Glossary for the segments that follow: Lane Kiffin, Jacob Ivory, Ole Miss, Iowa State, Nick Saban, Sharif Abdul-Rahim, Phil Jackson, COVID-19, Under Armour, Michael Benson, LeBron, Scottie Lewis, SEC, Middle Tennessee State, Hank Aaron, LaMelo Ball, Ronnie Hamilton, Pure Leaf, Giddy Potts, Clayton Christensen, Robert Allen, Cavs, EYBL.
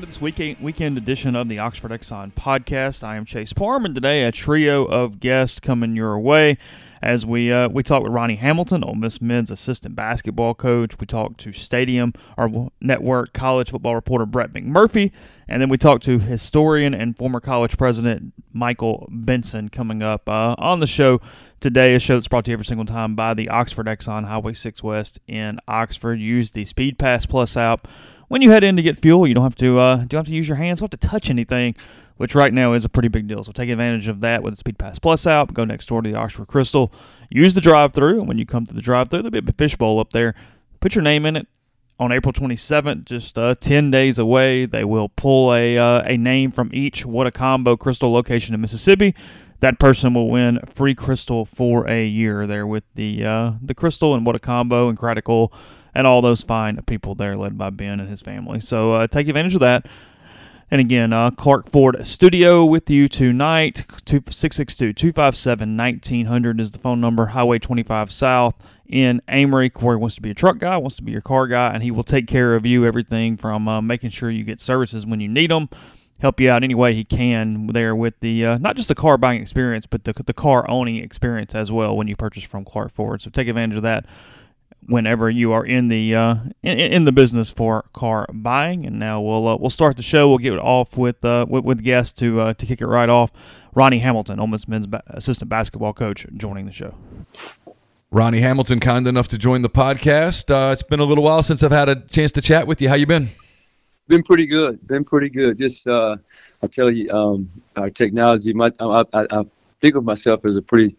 This weekend edition of the Oxford Exxon Podcast. I am Chase Parham, and today a trio of guests coming your way as we talk with Ronnie Hamilton, Ole Miss men's assistant basketball coach. We talk to Stadium, our network college football reporter Brett McMurphy, and then we talk to historian and former college president Michael Benson coming up on the show today, a show that's brought to you every single time by the Oxford Exxon Highway 6 West in Oxford. Use the Speed Pass Plus app. When you head in to get fuel, you don't have to use your hands, don't have to touch anything, which right now is a pretty big deal. So take advantage of that with the Speed Pass Plus app. Go next door to the Oxford Crystal. Use the drive-thru, and when you come to the drive-thru, there'll be a fishbowl up there. Put your name in it. On April 27th, just 10 days away, they will pull a name from each What a Combo Crystal location in Mississippi. That person will win free Crystal for a year there with the Crystal and What a Combo and Critical. And all those fine people there led by Ben and his family. So take advantage of that. And again, Clark Ford Studio with you tonight. 662-257-1900 is the phone number. Highway 25 South in Amory. Corey wants to be a truck guy, wants to be your car guy, and he will take care of you. Everything from making sure you get services when you need them. Help you out any way he can there with the not just the car buying experience, but the car owning experience as well when you purchase from Clark Ford. So take advantage of that. Whenever you are in the business for car buying. And now we'll start the show. We'll get it off with guests to kick it right off. Ronnie Hamilton, Ole Miss men's assistant basketball coach, joining the show. Ronnie Hamilton, kind enough to join the podcast. It's been a little while since I've had a chance to chat with you. How you been? Been pretty good. Just I tell you, our technology. I think of myself as a pretty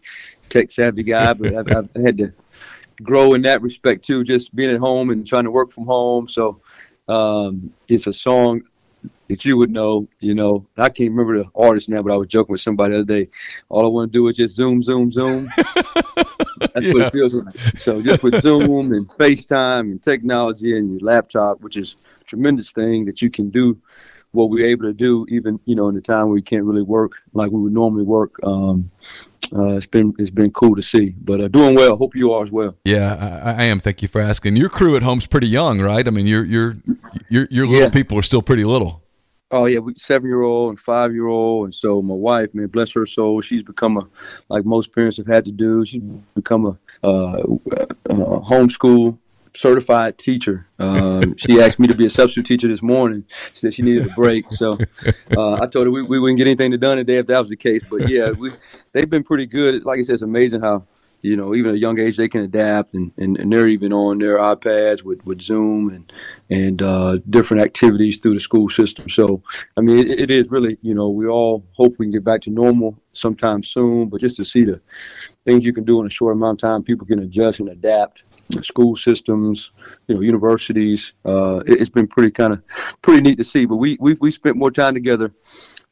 tech savvy guy, but I've had to grow in that respect too, just being at home and trying to work from home. So it's a song that you would know, I can't remember the artist now, but I was joking with somebody the other day, all I want to do is just zoom, zoom, zoom. That's what it feels like. So just with Zoom and FaceTime and technology and your laptop, which is a tremendous thing that you can do what we're able to do, even, in the time where we can't really work like we would normally work. It's been cool to see, but doing well. Hope you are as well. Yeah, I am. Thank you for asking. Your crew at home's pretty young, right? I mean, your little people are still pretty little. Oh yeah, 7-year-old and 5-year-old, and so my wife, man, bless her soul, she's become like most parents have had to do. She's become a homeschool certified teacher. She asked me to be a substitute teacher this morning. She said she needed a break, so I told her we wouldn't get anything done today if that was the case. But yeah, they've been pretty good. Like I said, it's amazing how even at a young age they can adapt, and they're even on their iPads with Zoom and different activities through the school system. So I mean, it is really, we all hope we can get back to normal sometime soon. But just to see the things you can do in a short amount of time, people can adjust and adapt. School systems, universities. It's been pretty neat to see. But we spent more time together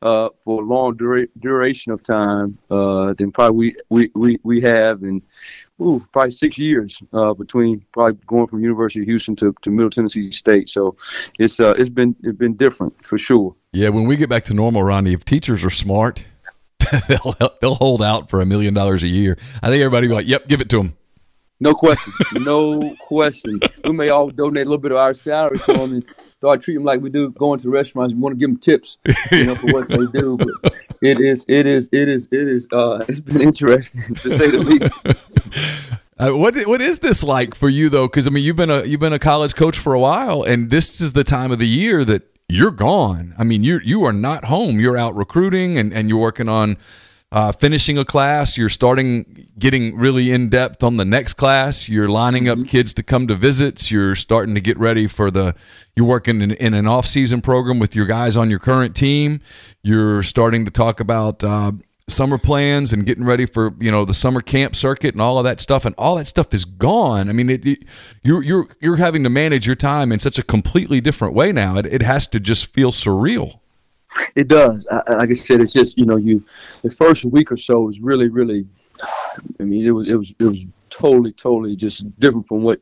for a long duration of time than probably we have in probably 6 years between probably going from University of Houston to Middle Tennessee State. So it's been different for sure. Yeah, when we get back to normal, Ronnie, if teachers are smart, they'll hold out for $1 million a year. I think everybody will be like, "Yep, give it to them." No question. We may all donate a little bit of our salary to them and start treating them like we do going to restaurants. We want to give them tips, for what they do. But it is. It's been interesting to say the least. What is this like for you though? Because I mean, you've been a college coach for a while, and this is the time of the year that you're gone. I mean, you are not home. You're out recruiting, and you're working on. Finishing a class, you're getting really in depth on the next class. You're lining up kids to come to visits. You're starting to get ready for you're working in an off season program with your guys on your current team. You're starting to talk about summer plans and getting ready for, you know, the summer camp circuit and all of that stuff, and all that stuff is gone. I mean, you're having to manage your time in such a completely different way now. It has to just feel surreal. It does. Like I said, it's just, you know, the first week or so was really, really, I mean, it was totally just different from what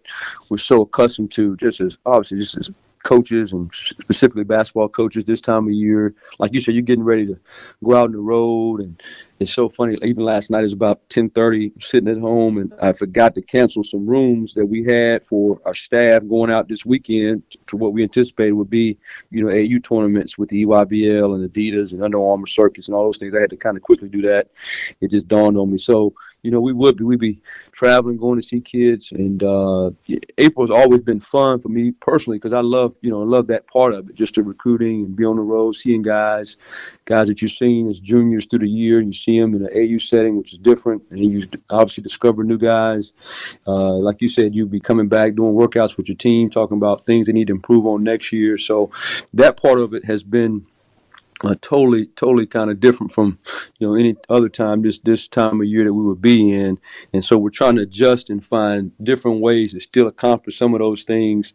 we're so accustomed to. Just as obviously, just as coaches, and specifically basketball coaches, this time of year, like you said, you're getting ready to go out on the road. And it's so funny, even last night, it was about 10:30, sitting at home, and I forgot to cancel some rooms that we had for our staff going out this weekend to what we anticipated would be, you know, AU tournaments with the EYBL and Adidas and Under Armour circuits and all those things. I had to kind of quickly do that. It just dawned on me. So, you know, we'd be traveling, going to see kids, and April's always been fun for me personally, because I love that part of it, just the recruiting and be on the road, seeing guys that you've seen as juniors through the year, and you see them in an AU setting, which is different, and you obviously discover new guys. Like you said, you'll be coming back doing workouts with your team, talking about things they need to improve on next year. So that part of it has been totally kind of different from, you know, any other time this time of year that we would be in. And so we're trying to adjust and find different ways to still accomplish some of those things,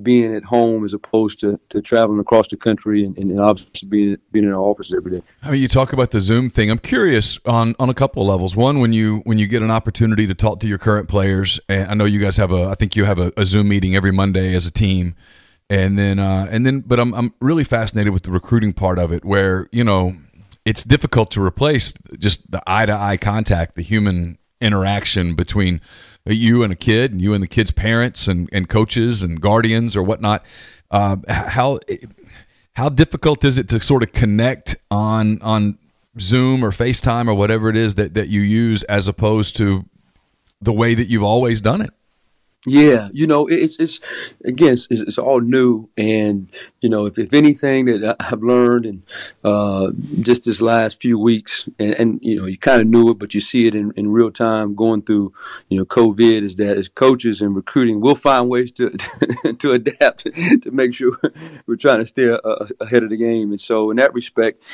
being at home as opposed to traveling across the country and obviously being in our office every day. I mean, you talk about the Zoom thing. I'm curious on a couple of levels. One, when you get an opportunity to talk to your current players, and I know you guys have I think you have a Zoom meeting every Monday as a team. But I'm really fascinated with the recruiting part of it, where, you know, it's difficult to replace just the eye-to-eye contact, the human interaction between you and a kid, and you and the kid's parents and coaches and guardians or whatnot. How difficult is it to sort of connect on Zoom or FaceTime or whatever it is that you use, as opposed to the way that you've always done it? Yeah, you know, it's all new. And, you know, if anything that I've learned in just this last few weeks, and you know, you kind of knew it, but you see it in real time going through, you know, COVID, is that as coaches and recruiting, we'll find ways to adapt to make sure we're trying to stay ahead of the game. And so in that respect,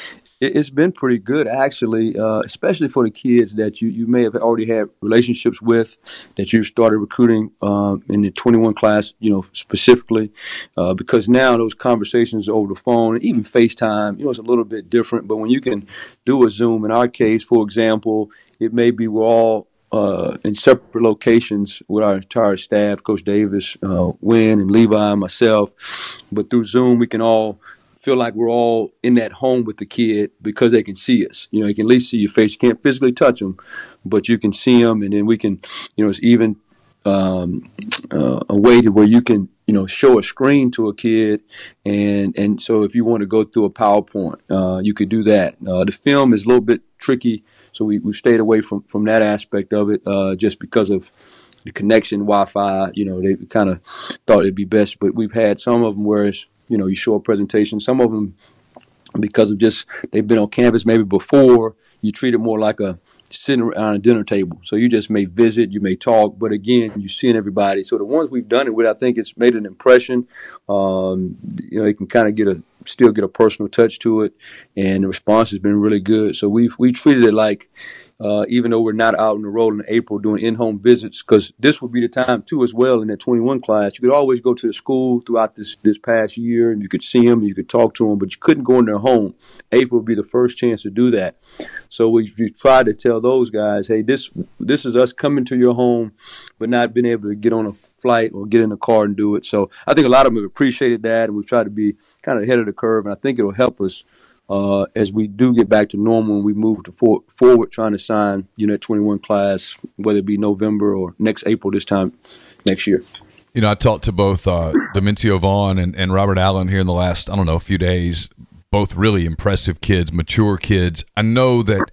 it's been pretty good, actually, especially for the kids that you may have already had relationships with, that you started recruiting in the 21 class, you know, specifically, because now those conversations over the phone, and even FaceTime, you know, it's a little bit different. But when you can do a Zoom, in our case, for example, it may be we're all in separate locations with our entire staff, Coach Davis, Wynn, and Levi, and myself. But through Zoom, we can all feel like we're all in that home with the kid, because they can see us. You know, you can at least see your face. You can't physically touch them, but you can see them. And then we can, you know, it's even a way to where you can, you know, show a screen to a kid. And so if you want to go through a PowerPoint, you could do that. The film is a little bit tricky, so we stayed away from that aspect of it, just because of the connection, Wi-Fi. You know, they kind of thought it'd be best, but we've had some of them where it's, you know, you show a presentation. Some of them, because of just they've been on campus maybe before, you treat it more like a sitting around a dinner table. So you just may visit, you may talk, but again, you're seeing everybody. So the ones we've done it with, I think it's made an impression. You know, you can kind of still get a personal touch to it, and the response has been really good. So we treated it like, even though we're not out on the road in April doing in-home visits, because this would be the time, too, as well, in that 21 class. You could always go to the school throughout this past year, and you could see them, you could talk to them, but you couldn't go in their home. April would be the first chance to do that. So we tried to tell those guys, hey, this is us coming to your home, but not being able to get on a flight or get in a car and do it. So I think a lot of them have appreciated that, and we've tried to be kind of ahead of the curve, and I think it'll help us as we do get back to normal and we move to forward, trying to sign, you know, 21 class, whether it be November or next April, this time next year. You know, I talked to both Domencio Vaughn and Robert Allen here in the last, I don't know, a few days. Both really impressive kids, mature kids. I know that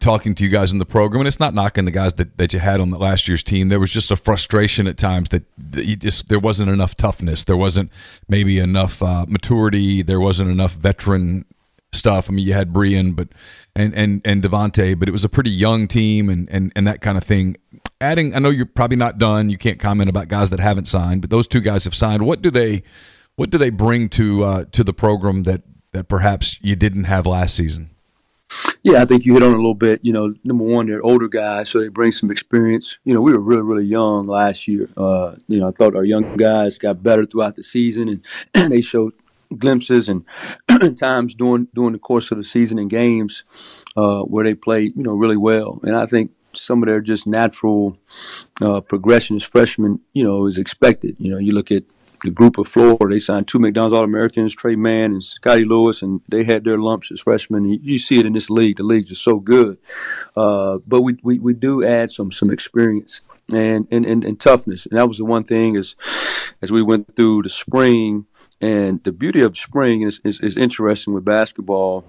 talking to you guys in the program, and it's not knocking the guys that you had on the last year's team, there was just a frustration at times that you just, there wasn't enough toughness. There wasn't maybe enough maturity. There wasn't enough veteran stuff. I mean, you had Brian, but and Devonte, but it was a pretty young team and that kind of thing. Adding, I know you're probably not done. You can't comment about guys that haven't signed, but those two guys have signed. What do they bring to the program that perhaps you didn't have last season? Yeah, I think you hit on it a little bit. You know, number one, they're older guys, so they bring some experience. You know, we were really, really young last year. You know, I thought our young guys got better throughout the season, and they showed glimpses and times during the course of the season and games where they played, you know, really well. And I think some of their just natural progression as freshmen, you know, is expected. You know, you look at the group of Florida, they signed two McDonald's All-Americans, Trey Mann and Scottie Lewis, and they had their lumps as freshmen. You see it in this league. The leagues are so good. But we do add some experience and toughness. And that was the one thing is as we went through the spring, and the beauty of spring is interesting with basketball.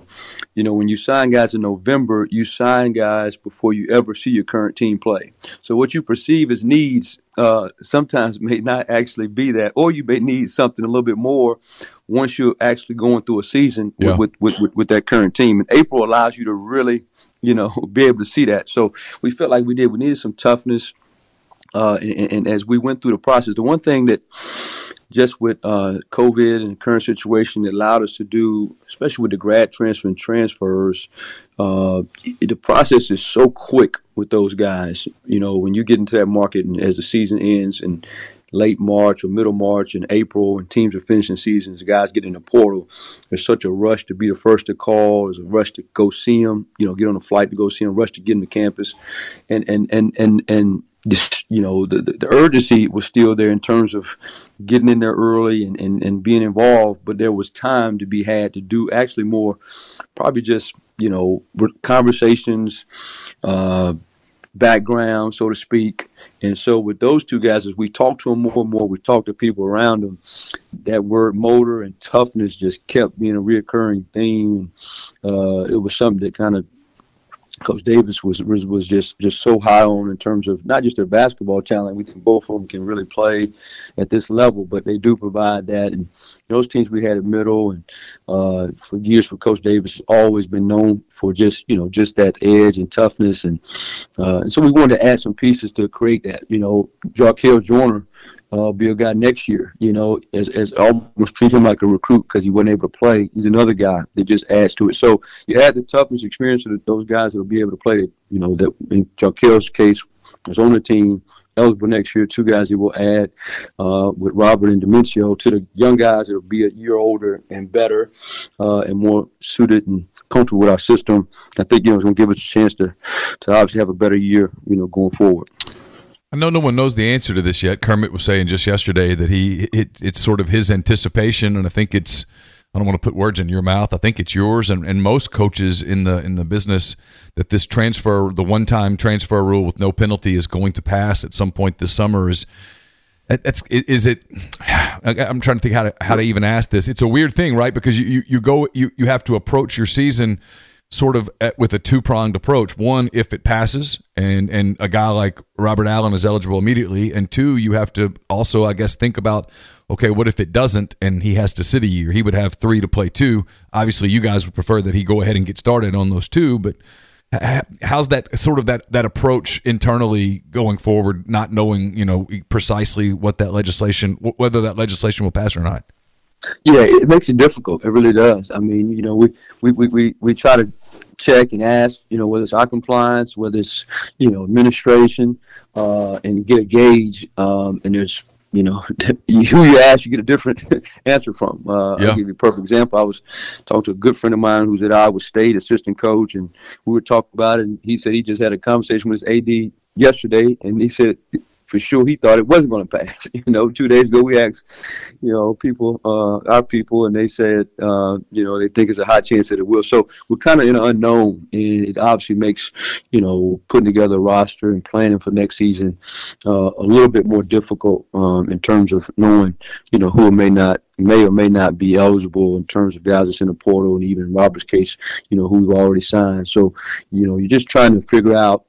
You know, when you sign guys in November, you sign guys before you ever see your current team play. So what you perceive as needs sometimes may not actually be that, or you may need something a little bit more once you're actually going through a season with that current team. And April allows you to really, you know, be able to see that. So we felt like we did. We needed some toughness. And as we went through the process, the one thing that just with COVID and the current situation, it allowed us to do, especially with the grad transfer and transfers, the process is so quick with those guys. You know, when you get into that market and as the season ends and late March or middle March and April and teams are finishing seasons, guys get in the portal. There's such a rush to be the first to call. There's a rush to go see them, you know, get on a flight to go see them, rush to get them to campus. And this, you know, the urgency was still there in terms of getting in there early and being involved, but there was time to be had to do actually more, probably just, you know, conversations, background, so to speak. And so with those two guys, as we talked to them more and more, we talked to people around them, that word motor and toughness just kept being a reoccurring theme. It was something that kind of Coach Davis was just so high on in terms of not just their basketball talent. We think both of them can really play at this level, but they do provide that. And those teams we had at middle and for years for Coach Davis has always been known for just, you know, just that edge and toughness. And so we wanted to add some pieces to create that. You know, Jarkel Joiner be a guy next year, you know, as almost treat him like a recruit because he wasn't able to play. He's another guy that just adds to it. So you add the toughness experience to those guys that will be able to play, you know, that in Jarkel's case is on the team, eligible next year, two guys he will add with Robert and Domencio to the young guys that will be a year older and better and more suited and comfortable with our system. I think, you know, it's going to give us a chance to obviously have a better year, you know, going forward. I know no one knows the answer to this yet. Kermit was saying just yesterday that it's sort of his anticipation, and I think it's – I don't want to put words in your mouth. I think it's yours and most coaches in the business that this transfer, the one-time transfer rule with no penalty is going to pass at some point this summer is it – I'm trying to think how to even ask this. It's a weird thing, right, because you have to approach your season – sort of with a two-pronged approach. One, if it passes and a guy like Robert Allen is eligible immediately, and two, you have to also, I guess, think about, okay, what if it doesn't and he has to sit a year? He would have three to play two. Obviously, you guys would prefer that he go ahead and get started on those two, but how's that sort of that approach internally going forward, not knowing, you know, precisely what that legislation, whether that legislation will pass or not? Yeah, it makes it difficult. It really does. I mean, you know, we try to check and ask, you know, whether it's our compliance, whether it's, you know, administration, and get a gauge. And there's, you know, who you ask, you get a different answer from. I'll give you a perfect example. I was talking to a good friend of mine who's at Iowa State, assistant coach, and we were talking about it. And he said he just had a conversation with his AD yesterday, and he said, for sure, he thought it wasn't going to pass. You know, 2 days ago, we asked, you know, people, our people, and they said, you know, they think it's a high chance that it will. So we're kind of in an unknown, and it obviously makes, you know, putting together a roster and planning for next season a little bit more difficult in terms of knowing, you know, who may or may not be eligible in terms of guys that's in the portal, and even in Robert's case, you know, who we've already signed. So, you know, you're just trying to figure out,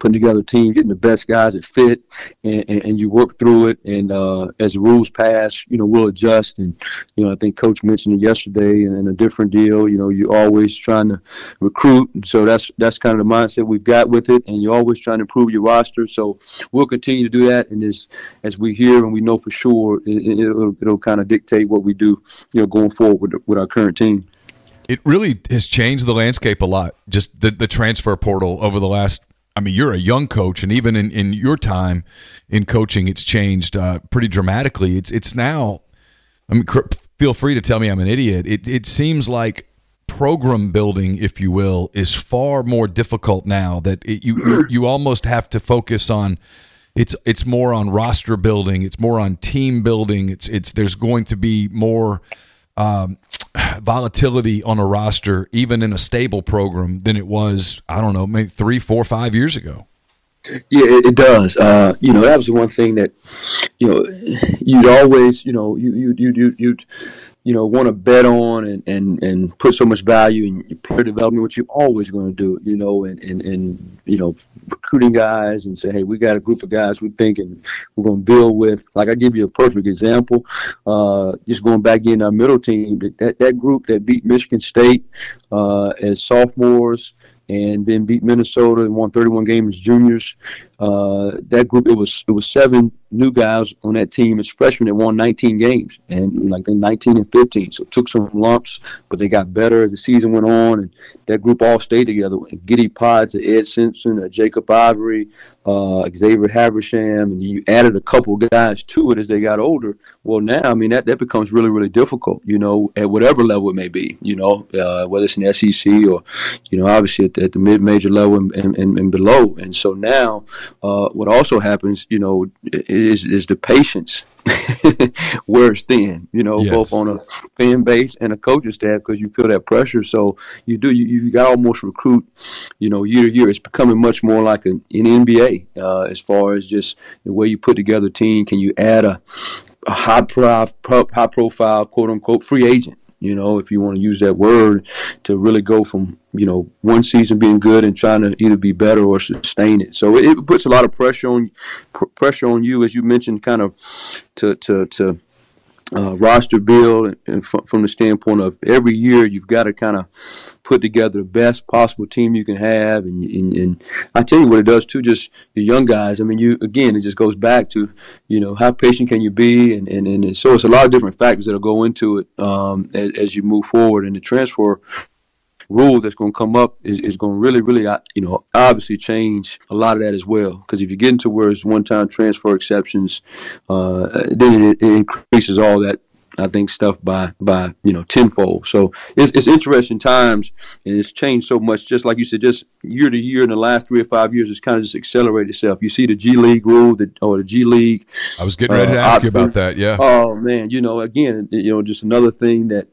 putting together a team, getting the best guys that fit, and you work through it. And as the rules pass, you know, we'll adjust. And, you know, I think Coach mentioned it yesterday in a different deal. You know, you're always trying to recruit. And so that's kind of the mindset we've got with it. And you're always trying to improve your roster. So we'll continue to do that. And as we hear and we know for sure, it'll kind of dictate what we do, you know, going forward with our current team. It really has changed the landscape a lot, just the transfer portal over the last – I mean, you're a young coach, and even in your time in coaching, it's changed pretty dramatically. It's now – I mean, feel free to tell me I'm an idiot. It seems like program building, if you will, is far more difficult now, that you almost have to focus on – It's more on roster building. It's more on team building. There's going to be more volatility on a roster, even in a stable program, than it was, I don't know, maybe 3, 4, 5 years ago. Yeah, it does. That was the one thing that, you'd always, you'd want to bet on and put so much value in player development, which you're always going to do, and recruiting guys and say, hey, we got a group of guys we think and we're going to build with. Like, I give you a perfect example, just going back in our middle team, that group that beat Michigan State as sophomores and then beat Minnesota and won 31 games as juniors. That group, it was 7 new guys on that team as freshmen that won 19 games, and like they're 19 and 15. So it took some lumps, but they got better as the season went on, and that group all stayed together. Giddy Potts, Ed Simpson, Jacob Ivory, Xavier Haversham, and you added a couple guys to it as they got older. Well, now, I mean, that becomes really, really difficult, at whatever level it may be, whether it's an SEC or, obviously at the mid-major level and below. And so now, what also happens, is the patience wears thin, yes, both on a fan base and a coaching staff, because you feel that pressure. So you got to almost recruit, year to year. It's becoming much more like an NBA as far as just the way you put together a team. Can you add a high profile, quote unquote, free agent? If you want to use that word, to really go from, one season being good and trying to either be better or sustain it. So it puts a lot of pressure on you, as you mentioned, kind of to roster build, and from the standpoint of every year you've got to kind of put together the best possible team you can have. And I tell you what it does too, just the young guys. I mean, it just goes back to, how patient can you be? And so it's a lot of different factors that'll go into it as you move forward. And the transfer rule that's going to come up is going to really, really, obviously change a lot of that as well. Because if you get into where it's one-time transfer exceptions, then it increases all that, I think, stuff by tenfold. So it's interesting times, and it's changed so much. Just like you said, just year to year in the last 3 or 5 years, it's kind of just accelerated itself. You see the G League rule, the G League. I was getting ready to ask you about that. Yeah. Oh man, just another thing that,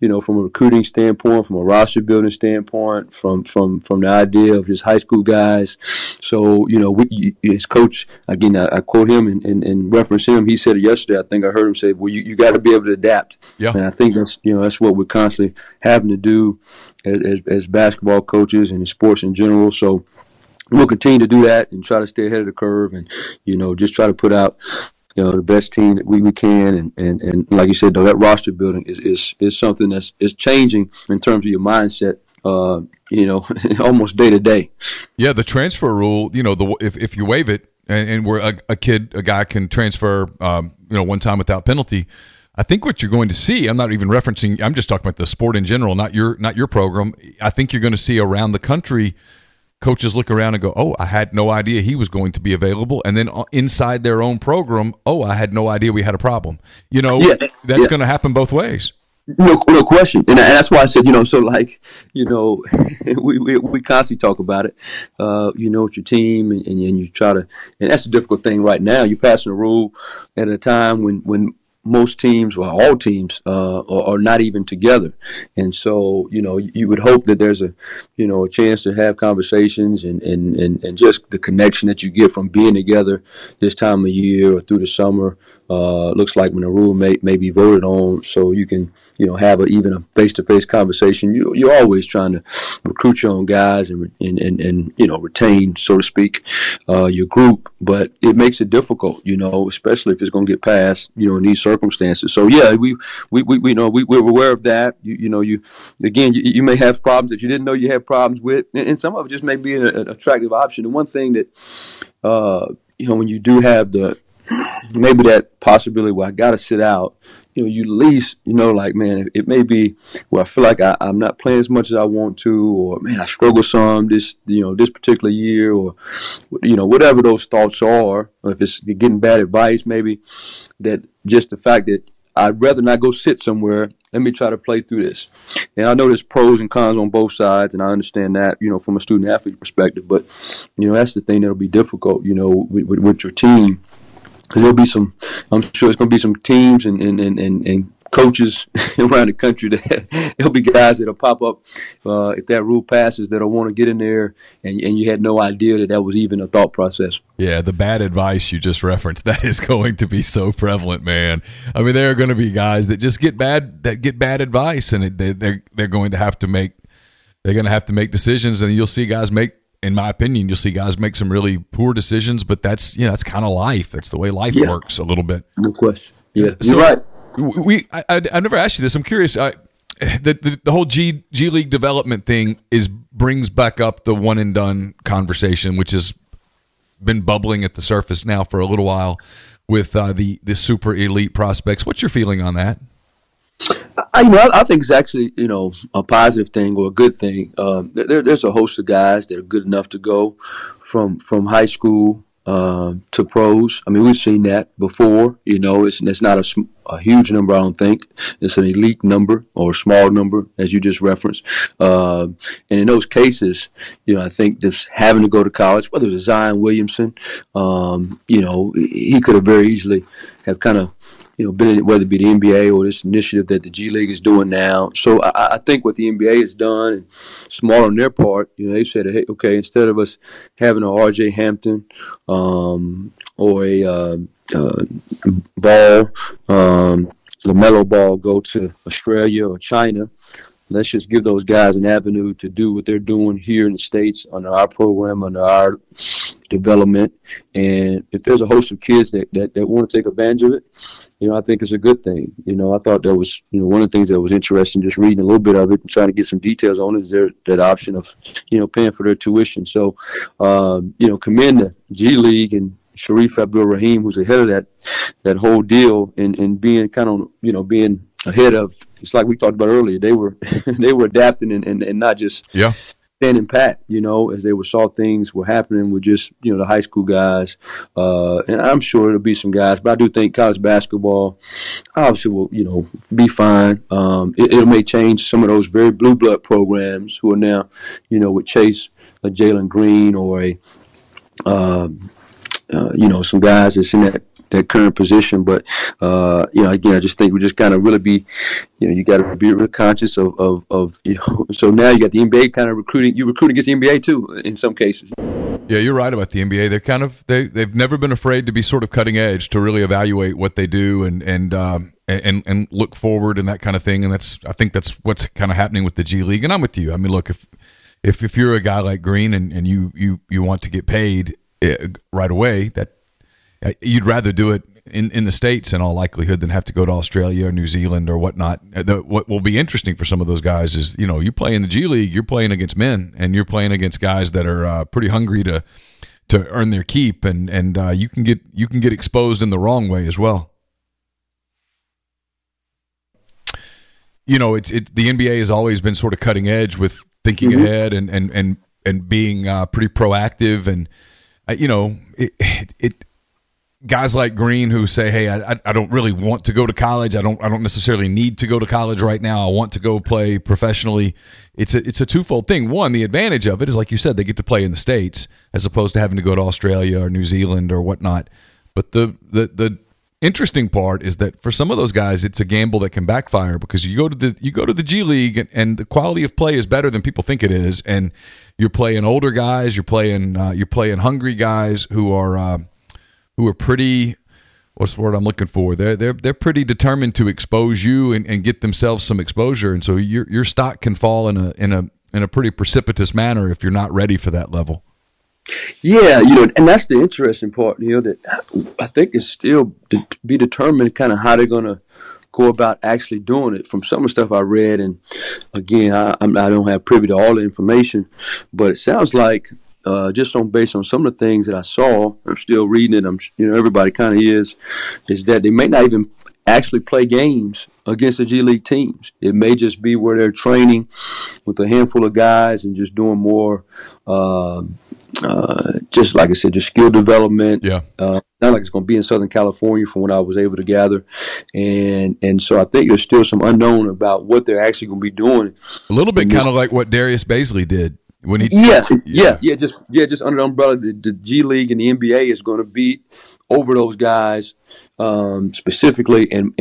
from a recruiting standpoint, from a roster building standpoint, from the idea of just high school guys. So his coach, again, I quote him and reference him. He said it yesterday. I think I heard him say, "Well, you got to be able to adapt." Yeah. And I think that's that's what we're constantly having to do as basketball coaches and in sports in general. So we'll continue to do that and try to stay ahead of the curve, and just try to put out the best team that we can. And like you said, though, that roster building is something that's changing in terms of your mindset. Almost day to day. Yeah, the transfer rule. If you waive it, and where a guy can transfer, one time without penalty. I think what you're going to see, I'm not even referencing, I'm just talking about the sport in general, not your program. I think you're going to see around the country, coaches look around and go, "Oh, I had no idea he was going to be available." And then inside their own program, "Oh, I had no idea we had a problem." That's going to happen both ways. No question, and that's why I said, we constantly talk about it. It's your team, and you try to, and that's the difficult thing right now. You're passing a rule at a time when most teams, well, all teams, are not even together, and so you would hope that there's a chance to have conversations and just the connection that you get from being together this time of year or through the summer. Looks like when a rule may be voted on, so you can. Have even a face-to-face conversation. You're always trying to recruit your own guys and retain, so to speak, your group. But it makes it difficult, especially if it's going to get passed, in these circumstances. So yeah, we're aware of that. You may have problems that you didn't know you had problems with, and some of it just may be an attractive option. The one thing that when you do have maybe that possibility, well, I got to sit out. you know, you least, you know, like, man, it may be where I feel like I'm not playing as much as I want to, or, man, I struggle some this, you know, this particular year, or, you know, whatever those thoughts are, or if it's getting bad advice, maybe that just the fact that I'd rather not go sit somewhere. Let me try to play through this. And I know there's pros and cons on both sides, and I understand that, you know, from a student-athlete perspective. But, you know, that's the thing that'll be difficult, you know, with your team. Because there'll be some, I'm sure it's going to be some teams and coaches around the country that there'll be guys that'll pop up if that rule passes that'll want to get in there, and you had no idea that that was even a thought process. Yeah, the bad advice you just referenced, that is going to be so prevalent, man. I mean, there are going to be guys that just get bad advice, and they're going to have to make decisions, and you'll see guys make. In my opinion, you'll see guys make some really poor decisions, but that's, you know, that's kind of life. That's the way life works a little bit. No question. Yeah, so you're right. I never asked you this. I'm curious. The whole G League development thing brings back up the one and done conversation, which has been bubbling at the surface now for a little while with the super elite prospects. What's your feeling on that? I think it's actually, you know, a positive thing or a good thing. There's a host of guys that are good enough to go from high school to pros. I mean, we've seen that before. You know, it's not a huge number, I don't think. It's an elite number or a small number, as you just referenced. And in those cases, you know, I think just having to go to college, whether it's Zion Williamson, you know, he could have very easily have kind of, you know, been, whether it be the NBA or this initiative that the G League is doing now. So I think what the NBA has done, and smart on their part, you know, they said, hey, okay, instead of us having a R.J. Hampton or a Ball, LaMelo Ball go to Australia or China, let's just give those guys an avenue to do what they're doing here in the States under our program, under our development. And if there's a host of kids that want to take advantage of it, you know, I think it's a good thing. You know, I thought that was, you know, one of the things that was interesting, just reading a little bit of it and trying to get some details on it, is there that option of, you know, paying for their tuition. So, you know, commend the G League and Sharif Abdul-Rahim, who's the head of that whole deal, and being kind of, you know, being ahead of, it's like we talked about earlier, they were adapting and not just standing pat, you know, as they saw things were happening with just, you know, the high school guys. And I'm sure it'll be some guys, but I do think college basketball obviously will, you know, be fine. It may change some of those very blue blood programs who are now, you know, with Chase, a Jalen Green, or a, you know, some guys that's in that current position. But, you know, again, I just think we just kind of really be, you know, you got to be real conscious of, you know, so now you got the NBA kind of recruiting. You recruit against the NBA too in some cases. Yeah, you're right about the NBA. They're kind of, they've never been afraid to be sort of cutting edge, to really evaluate what they do and look forward and that kind of thing. And I think that's what's kind of happening with the G League. And I'm with you. I mean, look, if you're a guy like Green and you want to get paid right away, that, you'd rather do it in the States in all likelihood than have to go to Australia or New Zealand or whatnot. What will be interesting for some of those guys is, you know, you play in the G League, you're playing against men, and you're playing against guys that are pretty hungry to earn their keep, and you can get exposed in the wrong way as well. You know, the NBA has always been sort of cutting edge with thinking ahead and being pretty proactive, and you know it guys like Green who say, hey, I don't really want to go to college. I don't necessarily need to go to college right now. I want to go play professionally. It's a twofold thing. One, the advantage of it is, like you said, they get to play in the States as opposed to having to go to Australia or New Zealand or whatnot. But the interesting part is that for some of those guys, it's a gamble that can backfire, because you go to the G League and the quality of play is better than people think it is. And you're playing older guys, you're playing hungry guys who are pretty, what's the word I'm looking for? They're pretty determined to expose you and get themselves some exposure, and so your stock can fall in a pretty precipitous manner if you're not ready for that level. Yeah, you know, and that's the interesting part, you know, that I think is still to be determined, kind of how they're going to go about actually doing it. From some of the stuff I read, and again, I don't have privy to all the information, but it sounds like, just based on some of the things that I saw, I'm still reading it. I'm, you know, everybody kind of is that they may not even actually play games against the G League teams. It may just be where they're training with a handful of guys and just doing more, just like I said, just skill development. Yeah. Not like it's going to be in Southern California from what I was able to gather. And so I think there's still some unknown about what they're actually going to be doing. A little bit kind of like what Darius Bazley did. When he just under the umbrella, the G League and the NBA is going to be over those guys specifically and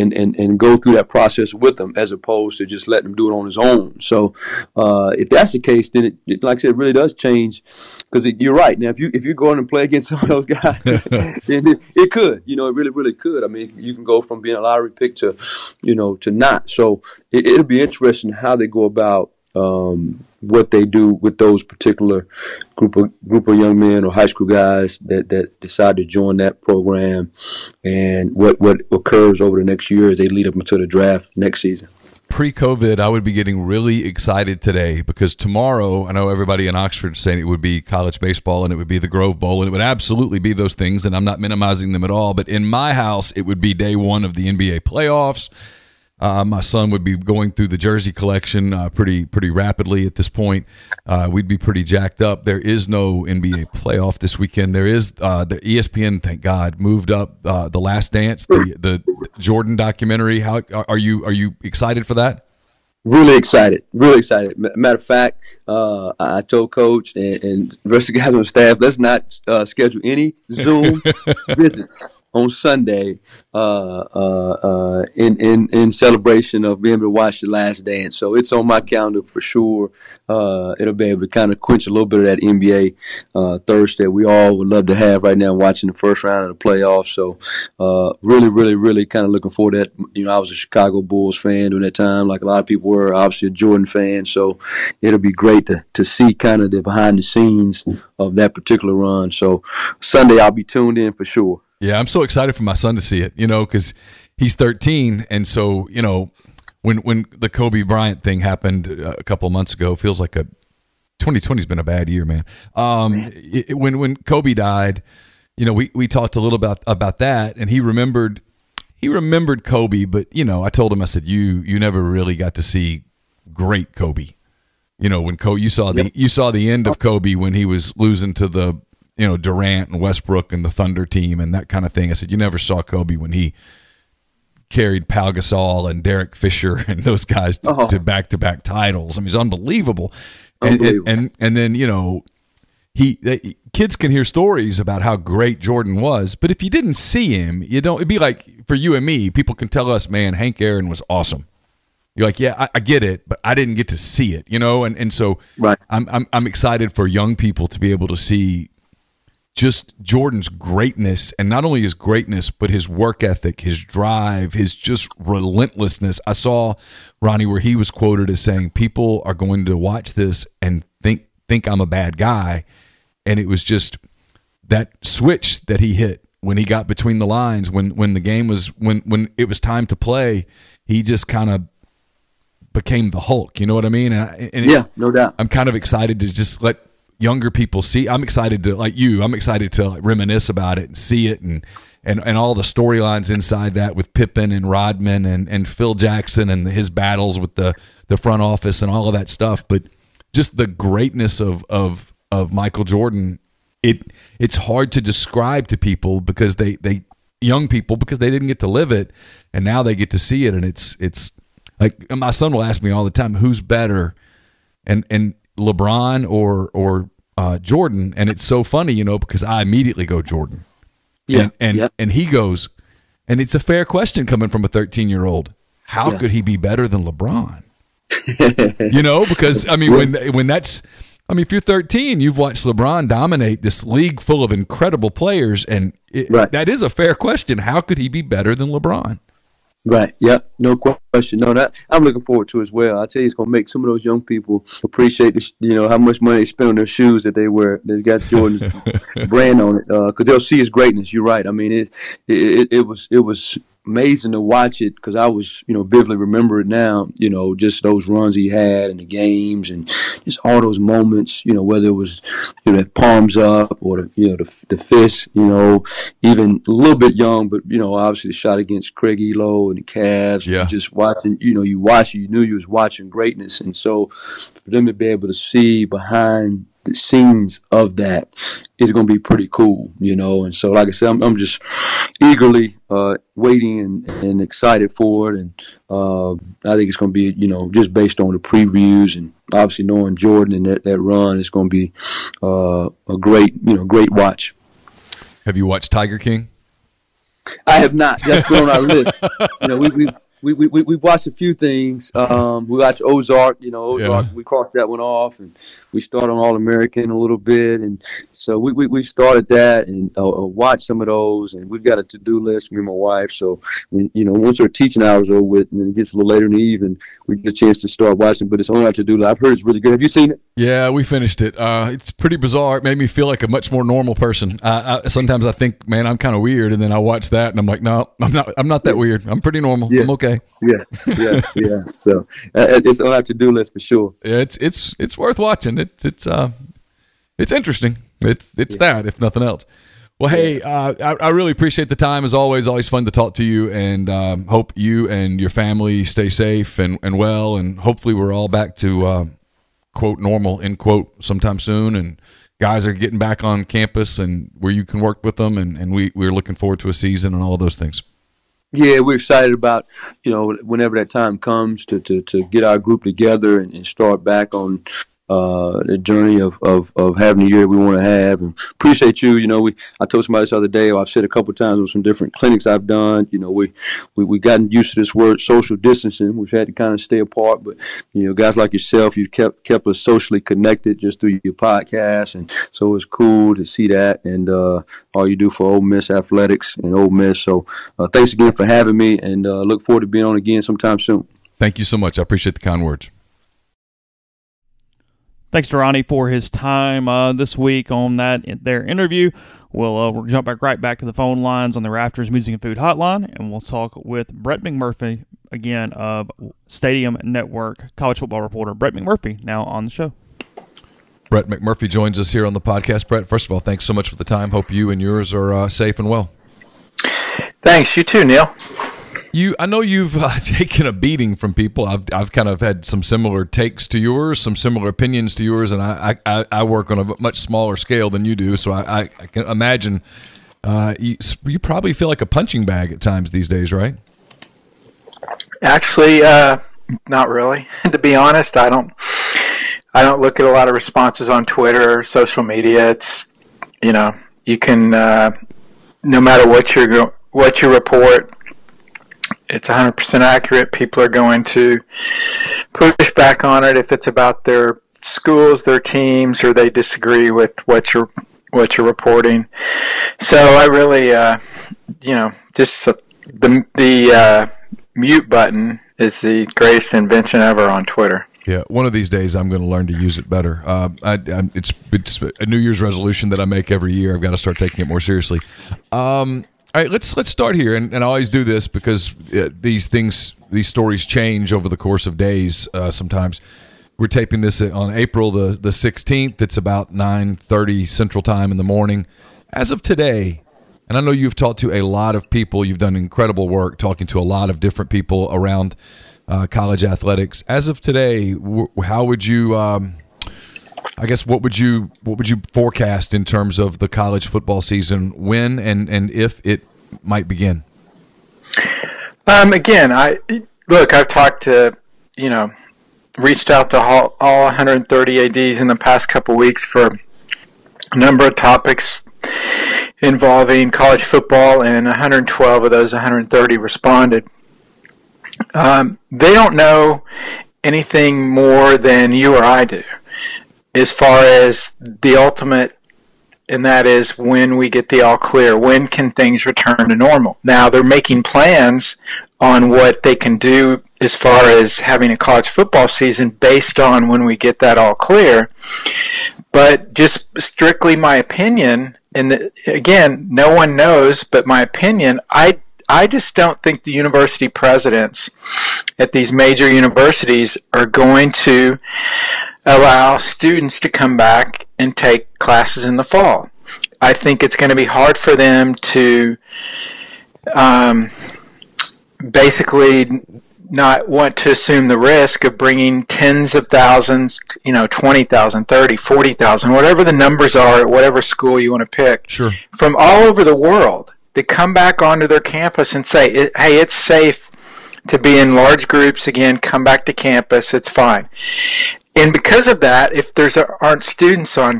go through that process with them as opposed to just letting them do it on his own. So if that's the case, then it, like I said, it really does change because you're right. Now, if you go in and play against some of those guys, it could. You know, it really, really could. I mean, you can go from being a lottery pick to, you know, to not. So it'll be interesting how they go about what they do with those particular group of young men or high school guys that decide to join that program, and what occurs over the next year as they lead up into the draft next season. Pre-COVID, I would be getting really excited today because tomorrow, I know everybody in Oxford saying it would be college baseball and it would be the Grove Bowl and it would absolutely be those things, and I'm not minimizing them at all, but in my house, it would be day one of the NBA playoffs. My son would be going through the jersey collection pretty rapidly at this point. We'd be pretty jacked up. There is no NBA playoff this weekend. There is the ESPN, thank God, moved up The Last Dance, the Jordan documentary. How are you excited for that? Really excited. Really excited. Matter of fact, I told Coach and the rest of the guys on the staff, let's not schedule any Zoom visits on Sunday in celebration of being able to watch The Last Dance. So it's on my calendar for sure. It'll be able to kind of quench a little bit of that NBA thirst that we all would love to have right now watching the first round of the playoffs. So really, really, really kind of looking forward to that. You know, I was a Chicago Bulls fan during that time, like a lot of people were, obviously a Jordan fan. So it'll be great to see kind of the behind the scenes of that particular run. So Sunday I'll be tuned in for sure. Yeah, I'm so excited for my son to see it, you know, because he's 13. And so, you know, when the Kobe Bryant thing happened a couple of months ago, feels like 2020's been a bad year, man. When Kobe died, you know, we talked a little about that, and he remembered Kobe. But, you know, I told him, I said, you never really got to see great Kobe. You know, when you saw the end of Kobe when he was losing to the, you know, Durant and Westbrook and the Thunder team and that kind of thing. I said, you never saw Kobe when he carried Pau Gasol and Derek Fisher and those guys to back-to-back titles. I mean, it's unbelievable. And then, you know, kids can hear stories about how great Jordan was, but if you didn't see him, you don't. It'd be like for you and me, people can tell us, man, Hank Aaron was awesome. You're like, yeah, I get it, but I didn't get to see it, you know. And so right. I'm excited for young people to be able to see just Jordan's greatness, and not only his greatness, but his work ethic, his drive, his just relentlessness. I saw, Ronnie, where he was quoted as saying, people are going to watch this and think I'm a bad guy. And it was just that switch that he hit when he got between the lines, when the game was, when it was time to play, he just kind of became the Hulk. You know what I mean? Yeah, no doubt. I'm kind of excited to just let younger people see. I'm excited to, like you, I'm excited to reminisce about it and see it and all the storylines inside that with Pippen and Rodman and Phil Jackson and his battles with the front office and all of that stuff. But just the greatness of Michael Jordan, it's hard to describe to people because they didn't get to live it, and now they get to see it. And it's like my son will ask me all the time, who's better, and LeBron or Jordan? And it's so funny, you know, because I immediately go Jordan. Yeah. And he goes, and it's a fair question coming from a 13-year-old. How could he be better than LeBron? You know, because I mean, when that's, I mean, if you're 13, you've watched LeBron dominate this league full of incredible players, and that is a fair question. How could he be better than LeBron? Right. Yep. No question. No, that I'm looking forward to as well. I tell you, it's gonna make some of those young people appreciate this, you know, how much money they spend on their shoes that they wear. They've got Jordan's brand on it because they'll see his greatness. You're right. I mean, it was amazing to watch it because I was, vividly remember it now, just those runs he had and the games and just all those moments, whether it was that palms up or, the fist, even a little bit young, but, obviously the shot against Craig Elo and the Cavs. Yeah. Just watching, you knew you was watching greatness. And so for them to be able to see behind the scenes of that is going to be pretty cool, And so, like I said, I'm just eagerly waiting and excited for it. And I think it's going to be, just based on the previews and obviously knowing Jordan and that run, it's going to be a great, great watch. Have you watched Tiger King? I have not. That's been on our list. We watched a few things. We watched Ozark, yeah. We crossed that one off, and we started on All-American a little bit. And so we started that and watched some of those, and we've got a to-do list, me and my wife. So, once our teaching hours are over with, and it gets a little later in the evening, we get a chance to start watching, but it's on our to-do list. I've heard it's really good. Have you seen it? Yeah, we finished it. It's pretty bizarre. It made me feel like a much more normal person. Sometimes I think, man, I'm kind of weird, and then I watch that, and I'm like, no, I'm not that weird. I'm pretty normal. Yeah. I'm okay. Yeah. So it's on our to-do list for sure. Yeah, it's worth watching. It's interesting. That if nothing else. Well, hey, I really appreciate the time as always. Always fun to talk to you, and hope you and your family stay safe and well, and hopefully we're all back to quote normal end quote sometime soon. And guys are getting back on campus and where you can work with them, and we're looking forward to a season and all those things. Yeah, we're excited about, whenever that time comes to get our group together and start back on the journey of having the year we want to have. And appreciate you. I told somebody this other day, or I've said a couple of times with some different clinics I've done, we've gotten used to this word social distancing. We've had to kind of stay apart, but, guys like yourself, you kept us socially connected just through your podcast. And so it's cool to see that. And, all you do for Ole Miss athletics and Ole Miss. So, thanks again for having me, and, look forward to being on again sometime soon. Thank you so much. I appreciate the kind words. Thanks to Ronnie for his time this week on their interview. We'll jump right back to the phone lines on the Rafters Music and Food Hotline, and we'll talk with Brett McMurphy again of Stadium Network, college football reporter Brett McMurphy, now on the show. Brett McMurphy joins us here on the podcast. Brett, first of all, thanks so much for the time. Hope you and yours are safe and well. Thanks. You too, Neil. I know you've taken a beating from people. I've kind of had some similar takes to yours, some similar opinions to yours, and I work on a much smaller scale than you do, so I can imagine you probably feel like a punching bag at times these days, right? Actually, not really. To be honest, I don't look at a lot of responses on Twitter or social media. It's, you can no matter what you report, it's 100% accurate. People are going to push back on it if it's about their schools, their teams, or they disagree with what you're reporting. So I really, just the mute button is the greatest invention ever on Twitter. Yeah, one of these days I'm going to learn to use it better. It's a New Year's resolution that I make every year. I've got to start taking it more seriously. All right, let's start here, and I always do this because these stories change over the course of days. Sometimes we're taping this on April the 16th. It's about 9:30 Central Time in the morning, as of today. And I know you've talked to a lot of people. You've done incredible work talking to a lot of different people around college athletics. As of today, how would you? I guess what would you forecast in terms of the college football season, when and if it might begin? I've talked to, reached out to all 130 ADs in the past couple weeks for a number of topics involving college football, and 112 of those 130 responded. They don't know anything more than you or I do, as far as the ultimate, and that is when we get the all clear. When can things return to normal? Now, they're making plans on what they can do as far as having a college football season based on when we get that all clear. But just strictly my opinion, and again, no one knows, but my opinion, I I just don't think the university presidents at these major universities are going to allow students to come back and take classes in the fall. I think it's going to be hard for them to basically not want to assume the risk of bringing tens of thousands, 20,000, 30, 40,000, whatever the numbers are at whatever school you want to pick, sure, from all over the world to come back onto their campus and say, hey, it's safe to be in large groups again, come back to campus, it's fine. And because of that, if there aren't students on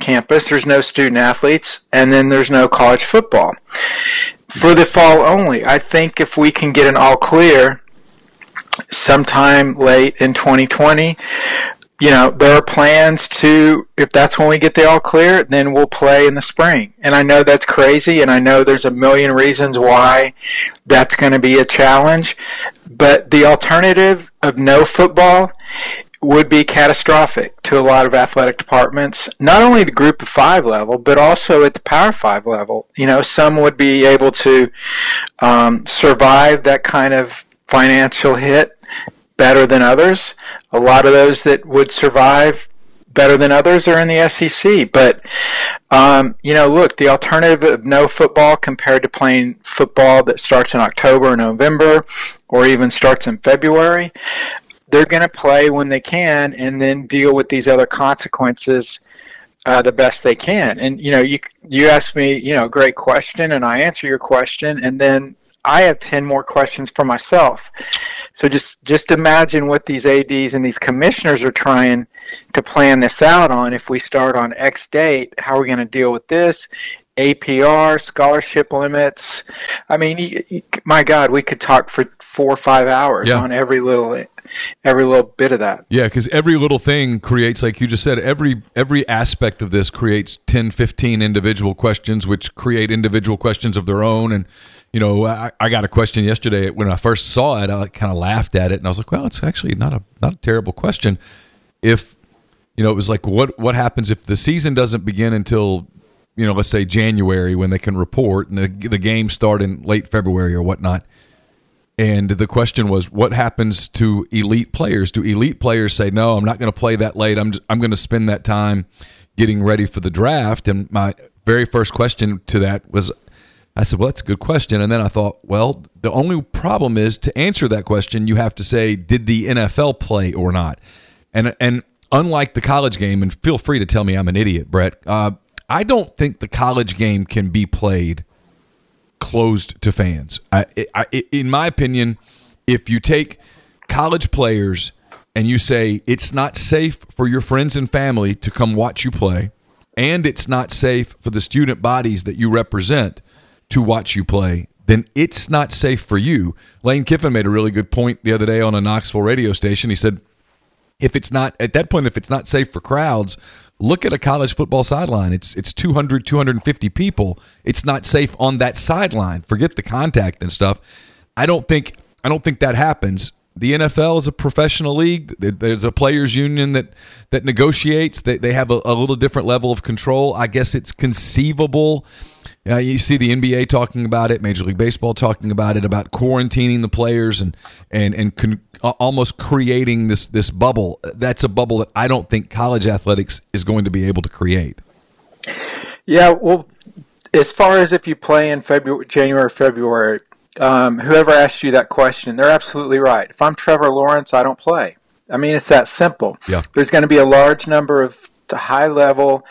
campus, there's no student athletes, and then there's no college football for the fall only. I think if we can get an all clear sometime late in 2020, there are plans to, if that's when we get the all clear, then we'll play in the spring. And I know that's crazy, and I know there's a million reasons why that's going to be a challenge, but the alternative of no football would be catastrophic to a lot of athletic departments, not only the group of five level, but also at the power five level. Some would be able to survive that kind of financial hit better than others. A lot of those that would survive better than others are in the SEC. But, the alternative of no football compared to playing football that starts in October or November, or even starts in February, they're going to play when they can and then deal with these other consequences the best they can. And, you asked me, a great question, and I answer your question, and then I have 10 more questions for myself. So just imagine what these ADs and these commissioners are trying to plan this out on. If we start on X date, how are we going to deal with this? APR, scholarship limits. I mean, my God, we could talk for 4 or 5 hours on every little bit of that. Yeah, because every little thing creates, like you just said, every aspect of this creates 10, 15 individual questions, which create individual questions of their own. And, I got a question yesterday. When I first saw it, I kind of laughed at it, and I was like, well, it's actually not a terrible question. If, it was like, what happens if the season doesn't begin until, let's say January, when they can report, and the games start in late February or whatnot. And the question was, what happens to elite players? Do elite players say, no, I'm not going to play that late. I'm going to spend that time getting ready for the draft. And my very first question to that was, I said, well, that's a good question. And then I thought, well, the only problem is, to answer that question, you have to say, did the NFL play or not? And unlike the college game, and feel free to tell me I'm an idiot, Brett, I don't think the college game can be played closed to fans. In my opinion, if you take college players and you say it's not safe for your friends and family to come watch you play, and it's not safe for the student bodies that you represent to watch you play, then it's not safe for you. Lane Kiffin made a really good point the other day on a Knoxville radio station. He said, if it's not safe for crowds, look at a college football sideline. It's 200, 250 people. It's not safe on that sideline. Forget the contact and stuff. I don't think that happens. The NFL is a professional league. There's a players union that negotiates. They have a little different level of control. I guess it's conceivable. You see the NBA talking about it, Major League Baseball talking about it, about quarantining the players and almost creating this bubble. That's a bubble that I don't think college athletics is going to be able to create. Yeah, well, as far as if you play in January, February, whoever asked you that question, they're absolutely right. If I'm Trevor Lawrence, I don't play. I mean, it's that simple. Yeah. There's going to be a large number of high-level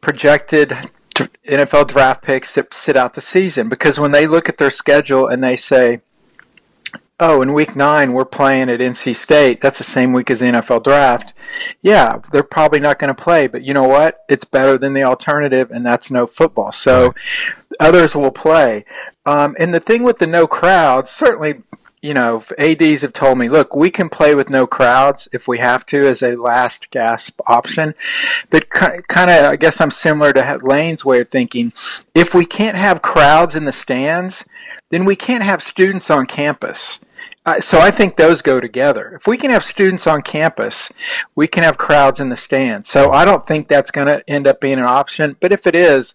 projected NFL draft picks that sit out the season, because when they look at their schedule and they say, oh, in week 9 we're playing at NC State, that's the same week as the NFL draft, yeah, they're probably not going to play, but you know what? It's better than the alternative, and that's no football. So others will play. And the thing with the no crowds, certainly, ADs have told me, look, we can play with no crowds if we have to as a last gasp option. But kind of, I guess I'm similar to Lane's way of thinking. If we can't have crowds in the stands, then we can't have students on campus. So I think those go together. If we can have students on campus, we can have crowds in the stands. So I don't think that's going to end up being an option. But if it is,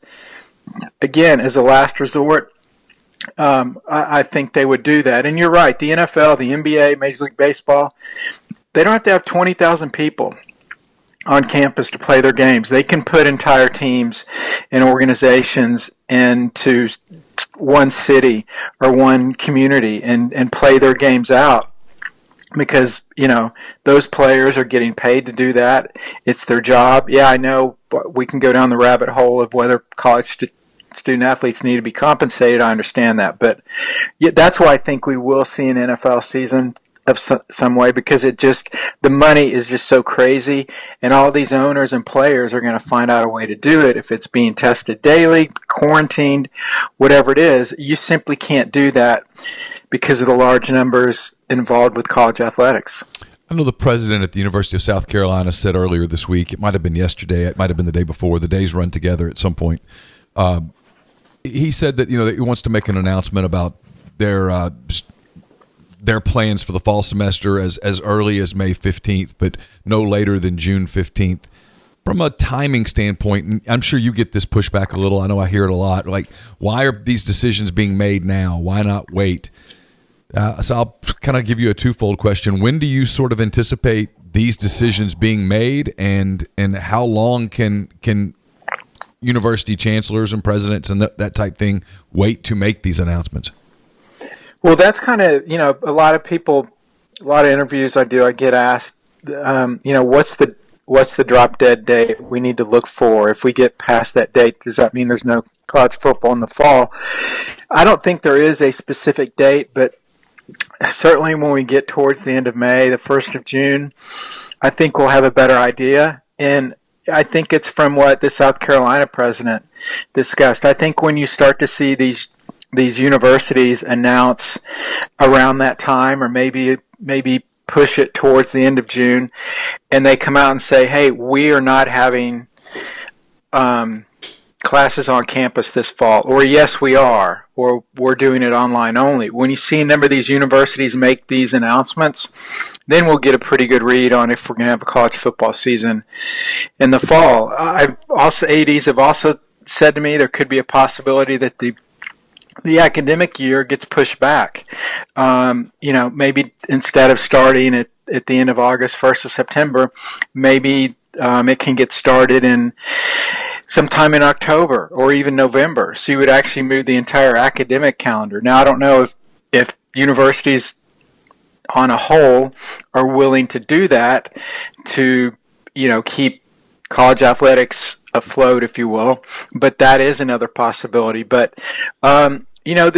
again, as a last resort, I think they would do that. And you're right, the NFL, the NBA, Major League Baseball, they don't have to have 20,000 people on campus to play their games. They can put entire teams and organizations into one city or one community and play their games out. Because, you know, those players are getting paid to do that. It's their job. Yeah, I know we can go down the rabbit hole of whether college student athletes need to be compensated. I understand that. But yeah, that's why I think we will see an NFL season of some way, because it just, the money is just so crazy, and all these owners and players are going to find out a way to do it. If it's being tested daily, quarantined, whatever it is, you simply can't do that because of the large numbers involved with college athletics. I know the president at the University of South Carolina said earlier this week, it might have been yesterday, it might have been the day before, the days run together at some point. He said that, you know, that he wants to make an announcement about their plans for the fall semester as early as May 15th, but no later than June 15th. From a timing standpoint, and I'm sure you get this pushback a little. I know I hear it a lot. Like, why are these decisions being made now? Why not wait? So I'll kind of give you a twofold question. When do you sort of anticipate these decisions being made, and how long can university chancellors and presidents and that type thing wait to make these announcements? Well, that's kind of, you know, a lot of interviews I do, I get asked, you know, what's the drop dead date we need to look for? If we get past that date, does that mean there's no college football in the fall? I don't think there is a specific date, but certainly when we get towards the end of May, the 1st of June, I think we'll have a better idea. And I think it's from what the South Carolina president discussed. I think when you start to see these universities announce around that time, or maybe push it towards the end of June, and they come out and say, hey, we are not having classes on campus this fall, or yes, we are, or we're doing it online only. When you see a number of these universities make these announcements, then we'll get a pretty good read on if we're going to have a college football season in the fall. ADs have also said to me there could be a possibility that the academic year gets pushed back. You know, maybe instead of starting at the end of August, 1st of September, maybe it can get started in sometime in October or even November. So you would actually move the entire academic calendar. Now, I don't know if universities on a whole are willing to do that to, you know, keep college athletics afloat, if you will, but that is another possibility. But you know,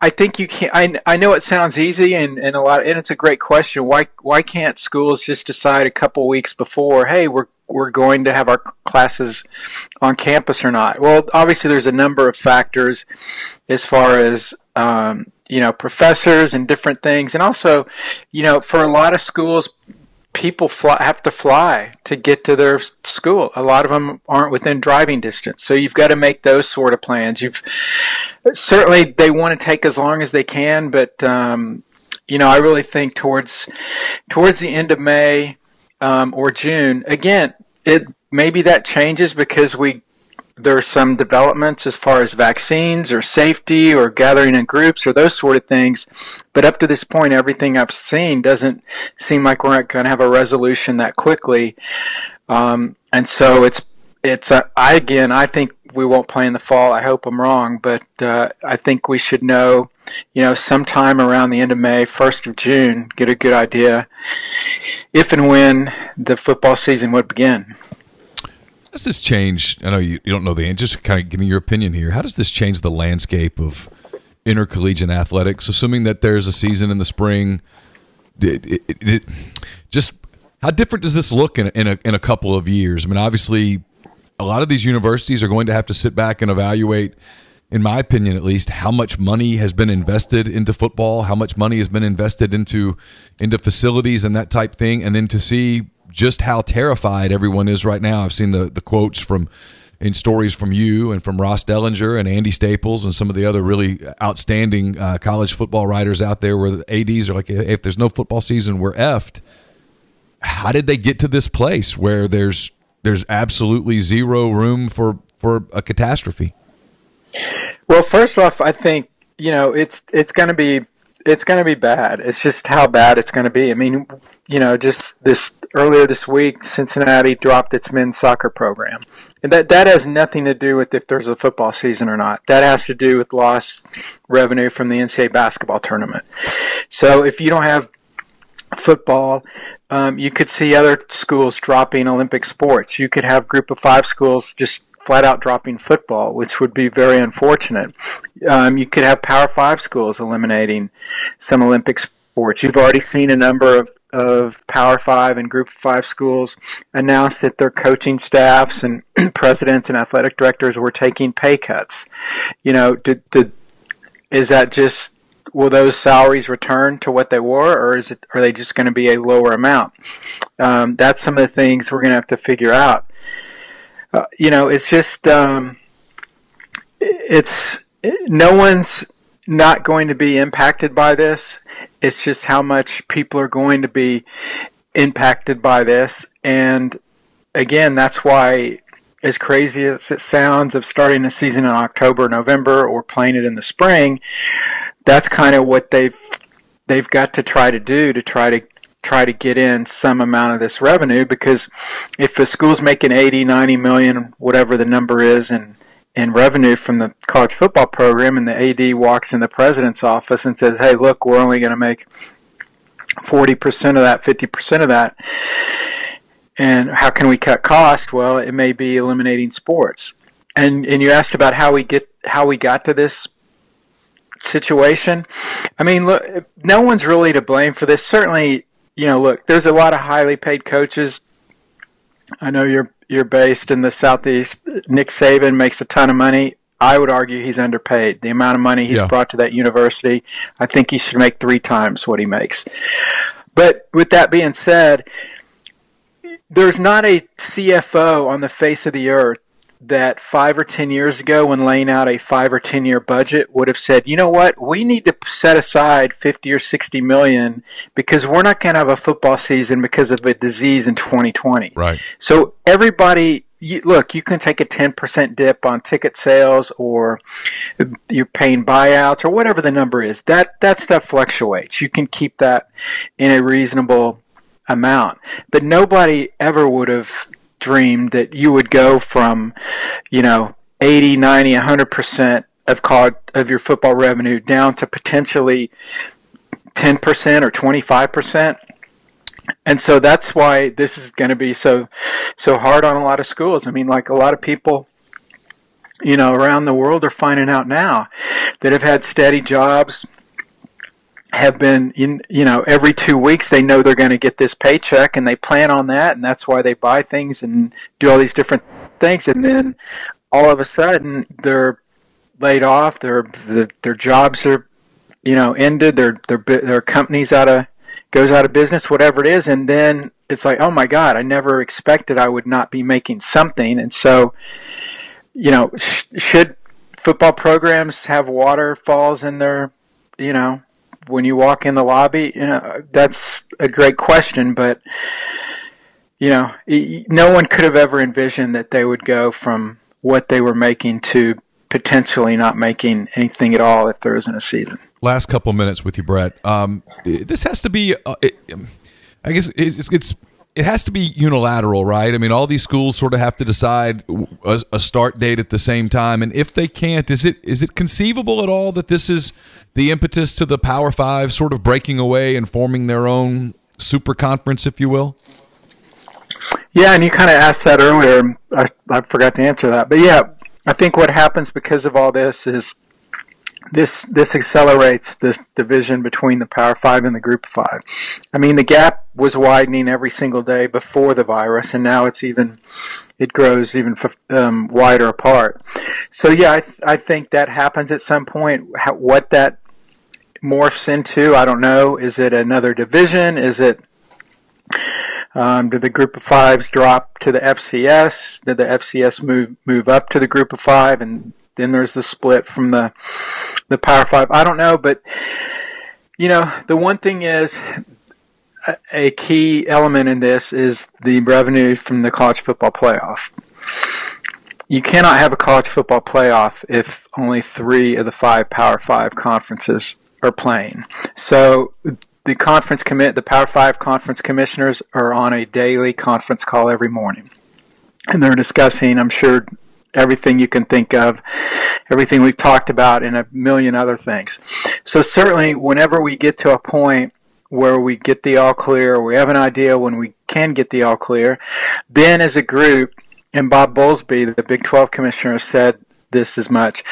I think you can't. I know it sounds easy, and a lot, and it's a great question. Why can't schools just decide a couple weeks before? Hey, we're going to have our classes on campus or not? Well, obviously, there's a number of factors as far as you know, professors and different things, and also, you know, for a lot of schools, people have to fly to get to their school. A lot of them aren't within driving distance. So you've got to make those sort of plans. Certainly they want to take as long as they can, but, you know, I really think towards the end of May or June, again, maybe that changes because there are some developments as far as vaccines or safety or gathering in groups or those sort of things. But up to this point, everything I've seen doesn't seem like we're going to have a resolution that quickly. And so I think we won't play in the fall. I hope I'm wrong, but I think we should know, you know, sometime around the end of May, 1st of June, get a good idea if and when the football season would begin. How does this change? I know you don't know the answer, just kind of give me your opinion here. How does this change the landscape of intercollegiate athletics, assuming that there's a season in the spring? Just how different does this look in a couple of years? I mean, obviously, a lot of these universities are going to have to sit back and evaluate, in my opinion at least, how much money has been invested into football, how much money has been invested into facilities and that type thing, and then to see just how terrified everyone is right now. I've seen the quotes and stories from you and from Ross Dellinger and Andy Staples and some of the other really outstanding college football writers out there where the ADs are like, if there's no football season, we're effed. How did they get to this place where there's absolutely zero room for a catastrophe? Well, first off, I think you know, it's going to be bad. It's just how bad it's going to be. I mean, you know, just this earlier this week, Cincinnati dropped its men's soccer program. And that has nothing to do with if there's a football season or not. That has to do with lost revenue from the NCAA basketball tournament. So if you don't have football, you could see other schools dropping Olympic sports. You could have group of five schools just flat out dropping football, which would be very unfortunate. You could have Power Five schools eliminating some Olympic sports. You've already seen a number of Power Five and Group Five schools announce that their coaching staffs and presidents and athletic directors were taking pay cuts. You know, is that just, will those salaries return to what they were, or are they just going to be a lower amount? That's some of the things we're going to have to figure out. You know, it's just, no one's not going to be impacted by this. It's just how much people are going to be impacted by this. And again, that's why, as crazy as it sounds, of starting the season in October, November, or playing it in the spring, that's kind of what they've got to try to do to try to get in some amount of this revenue, because if the school's making 80, 90 million, whatever the number is in revenue from the college football program, and the AD walks in the president's office and says, hey, look, we're only going to make 40% of that, 50% of that, and how can we cut cost? Well, it may be eliminating sports. And you asked about how we got to this situation. I mean, look, no one's really to blame for this. Certainly, you know, look, there's a lot of highly paid coaches. I know you're based in the Southeast. Nick Saban makes a ton of money. I would argue he's underpaid. The amount of money he's brought to that university, I think he should make 3 times what he makes. But with that being said, there's not a CFO on the face of the earth that 5 or 10 years ago, when laying out a 5 or 10 year budget, would have said, you know what, we need to set aside 50 or 60 million because we're not going to have a football season because of a disease in 2020. Right. So everybody, you can take a 10% dip on ticket sales, or you're paying buyouts, or whatever the number is. That stuff fluctuates. You can keep that in a reasonable amount. But nobody ever would have dreamed that you would go from, you know, 80, 90, 100% of your football revenue down to potentially 10% or 25%. And so that's why this is going to be so hard on a lot of schools. I mean, like, a lot of people, you know, around the world are finding out now that have had steady jobs, have been, you know, every 2 weeks they know they're going to get this paycheck, and they plan on that, and that's why they buy things and do all these different things. And then all of a sudden they're laid off, their jobs are, you know, ended, their company's goes out of business, whatever it is. And then it's like, oh my God, I never expected I would not be making something. And so, you know, should football programs have waterfalls in their, you know, when you walk in the lobby? You know, that's a great question, but, you know, no one could have ever envisioned that they would go from what they were making to potentially not making anything at all if there isn't a season. Last couple minutes with you, Brett. This has to be, I guess it has to be unilateral, right? I mean, all these schools sort of have to decide a start date at the same time, and if they can't, is it conceivable at all that this is the impetus to the Power Five sort of breaking away and forming their own super conference, if you will? Yeah, and you kind of asked that earlier. I forgot to answer that. But yeah, I think what happens because of all this is this accelerates this division between the Power Five and the Group Five. I mean, the gap was widening every single day before the virus, and now it grows even wider apart. So yeah, I think that happens at some point. What that morphs into, I don't know. Is it another division? Is it do the Group of Fives drop to the FCS? Did the FCS move up to the Group of Five, and then there's the split from the Power Five? I don't know, but, you know, the one thing is, a key element in this is the revenue from the college football playoff. You cannot have a college football playoff if only 3 of the 5 Power 5 conferences are playing. So the Power 5 conference commissioners are on a daily conference call every morning. And they're discussing, I'm sure, everything you can think of, everything we've talked about, and a million other things. So certainly whenever we get to a point where we get the all clear, or we have an idea when we can get the all clear, then as a group, and Bob Bowlesby, the Big 12 commissioner, said this as much,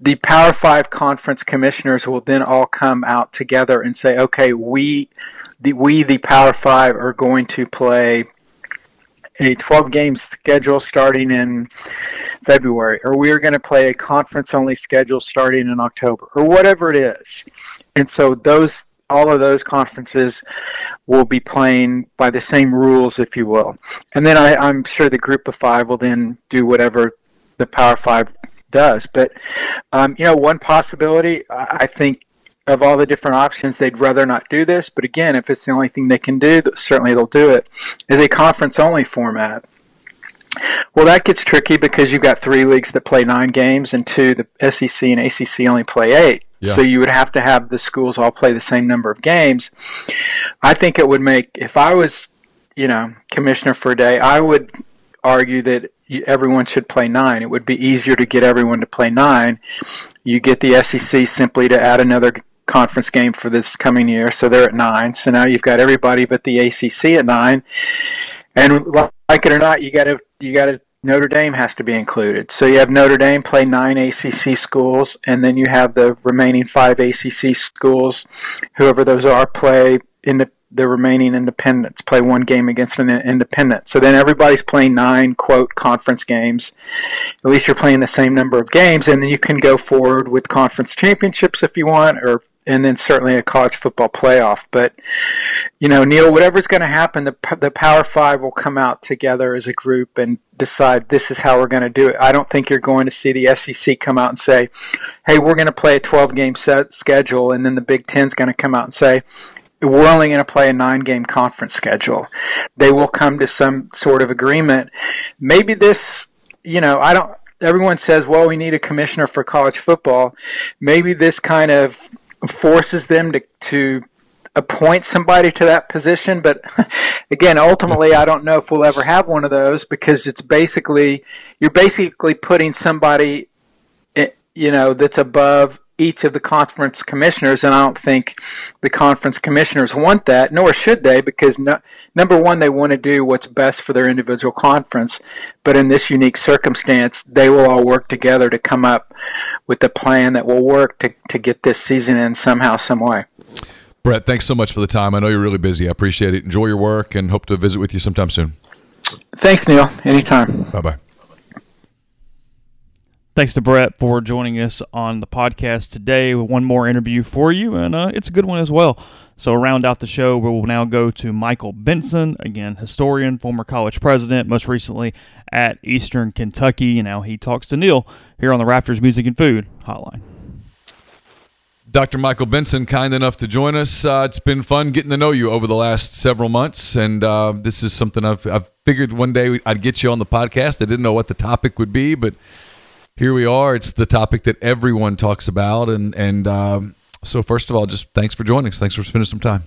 the Power 5 conference commissioners will then all come out together and say, okay, we the Power 5 are going to play a 12-game schedule starting in February, or we are going to play a conference-only schedule starting in October, or whatever it is. And so all of those conferences will be playing by the same rules, if you will. And then I'm sure the group of 5 will then do whatever the Power 5 does. But, one possibility, I think, of all the different options, they'd rather not do this. But again, if it's the only thing they can do, certainly they'll do it, is a conference-only format. Well, that gets tricky because you've got 3 leagues that play 9 games and 2, the SEC and ACC only play 8. Yeah. So you would have to have the schools all play the same number of games. I think it would make, if I was, commissioner for a day, I would argue that everyone should play 9. It would be easier to get everyone to play 9. You get the SEC simply to add another conference game for this coming year, so they're at 9. So now you've got everybody but the ACC at 9. And like it or not, you got to Notre Dame has to be included. So you have Notre Dame play 9 ACC schools, and then you have the remaining 5 ACC schools, whoever those are, play in the remaining independents, play 1 game against an independent. So then everybody's playing 9, quote, conference games. At least you're playing the same number of games, and then you can go forward with conference championships if you want, and then certainly a college football playoff. But, Neil, whatever's going to happen, the Power 5 will come out together as a group and decide this is how we're going to do it. I don't think you're going to see the SEC come out and say, hey, we're going to play a 12-game schedule, and then the Big Ten's going to come out and say, we're only going to play a 9-game conference schedule. They will come to some sort of agreement. Maybe this, everyone says, well, we need a commissioner for college football. Maybe this kind of forces them to appoint somebody to that position. But again, ultimately, I don't know if we'll ever have one of those, because it's you're basically putting somebody, that's above each of the conference commissioners, and I don't think the conference commissioners want that, nor should they, because number one, they want to do what's best for their individual conference, but in this unique circumstance, they will all work together to come up with a plan that will work to get this season in somehow, some way. Brett, thanks so much for the time. I know you're really busy. I appreciate it. Enjoy your work, and hope to visit with you sometime soon. Thanks, Neil. Anytime. Bye-bye. Thanks to Brett for joining us on the podcast today. One more interview for you, and it's a good one as well. So round out the show, we will now go to Michael Benson, again, historian, former college president, most recently at Eastern Kentucky, and now he talks to Neil here on the Raptors Music and Food Hotline. Dr. Michael Benson, kind enough to join us. It's been fun getting to know you over the last several months, and this is something I've figured one day I'd get you on the podcast. I didn't know what the topic would be, but here we are. It's the topic that everyone talks about. And so first of all, just thanks for joining us. Thanks for spending some time.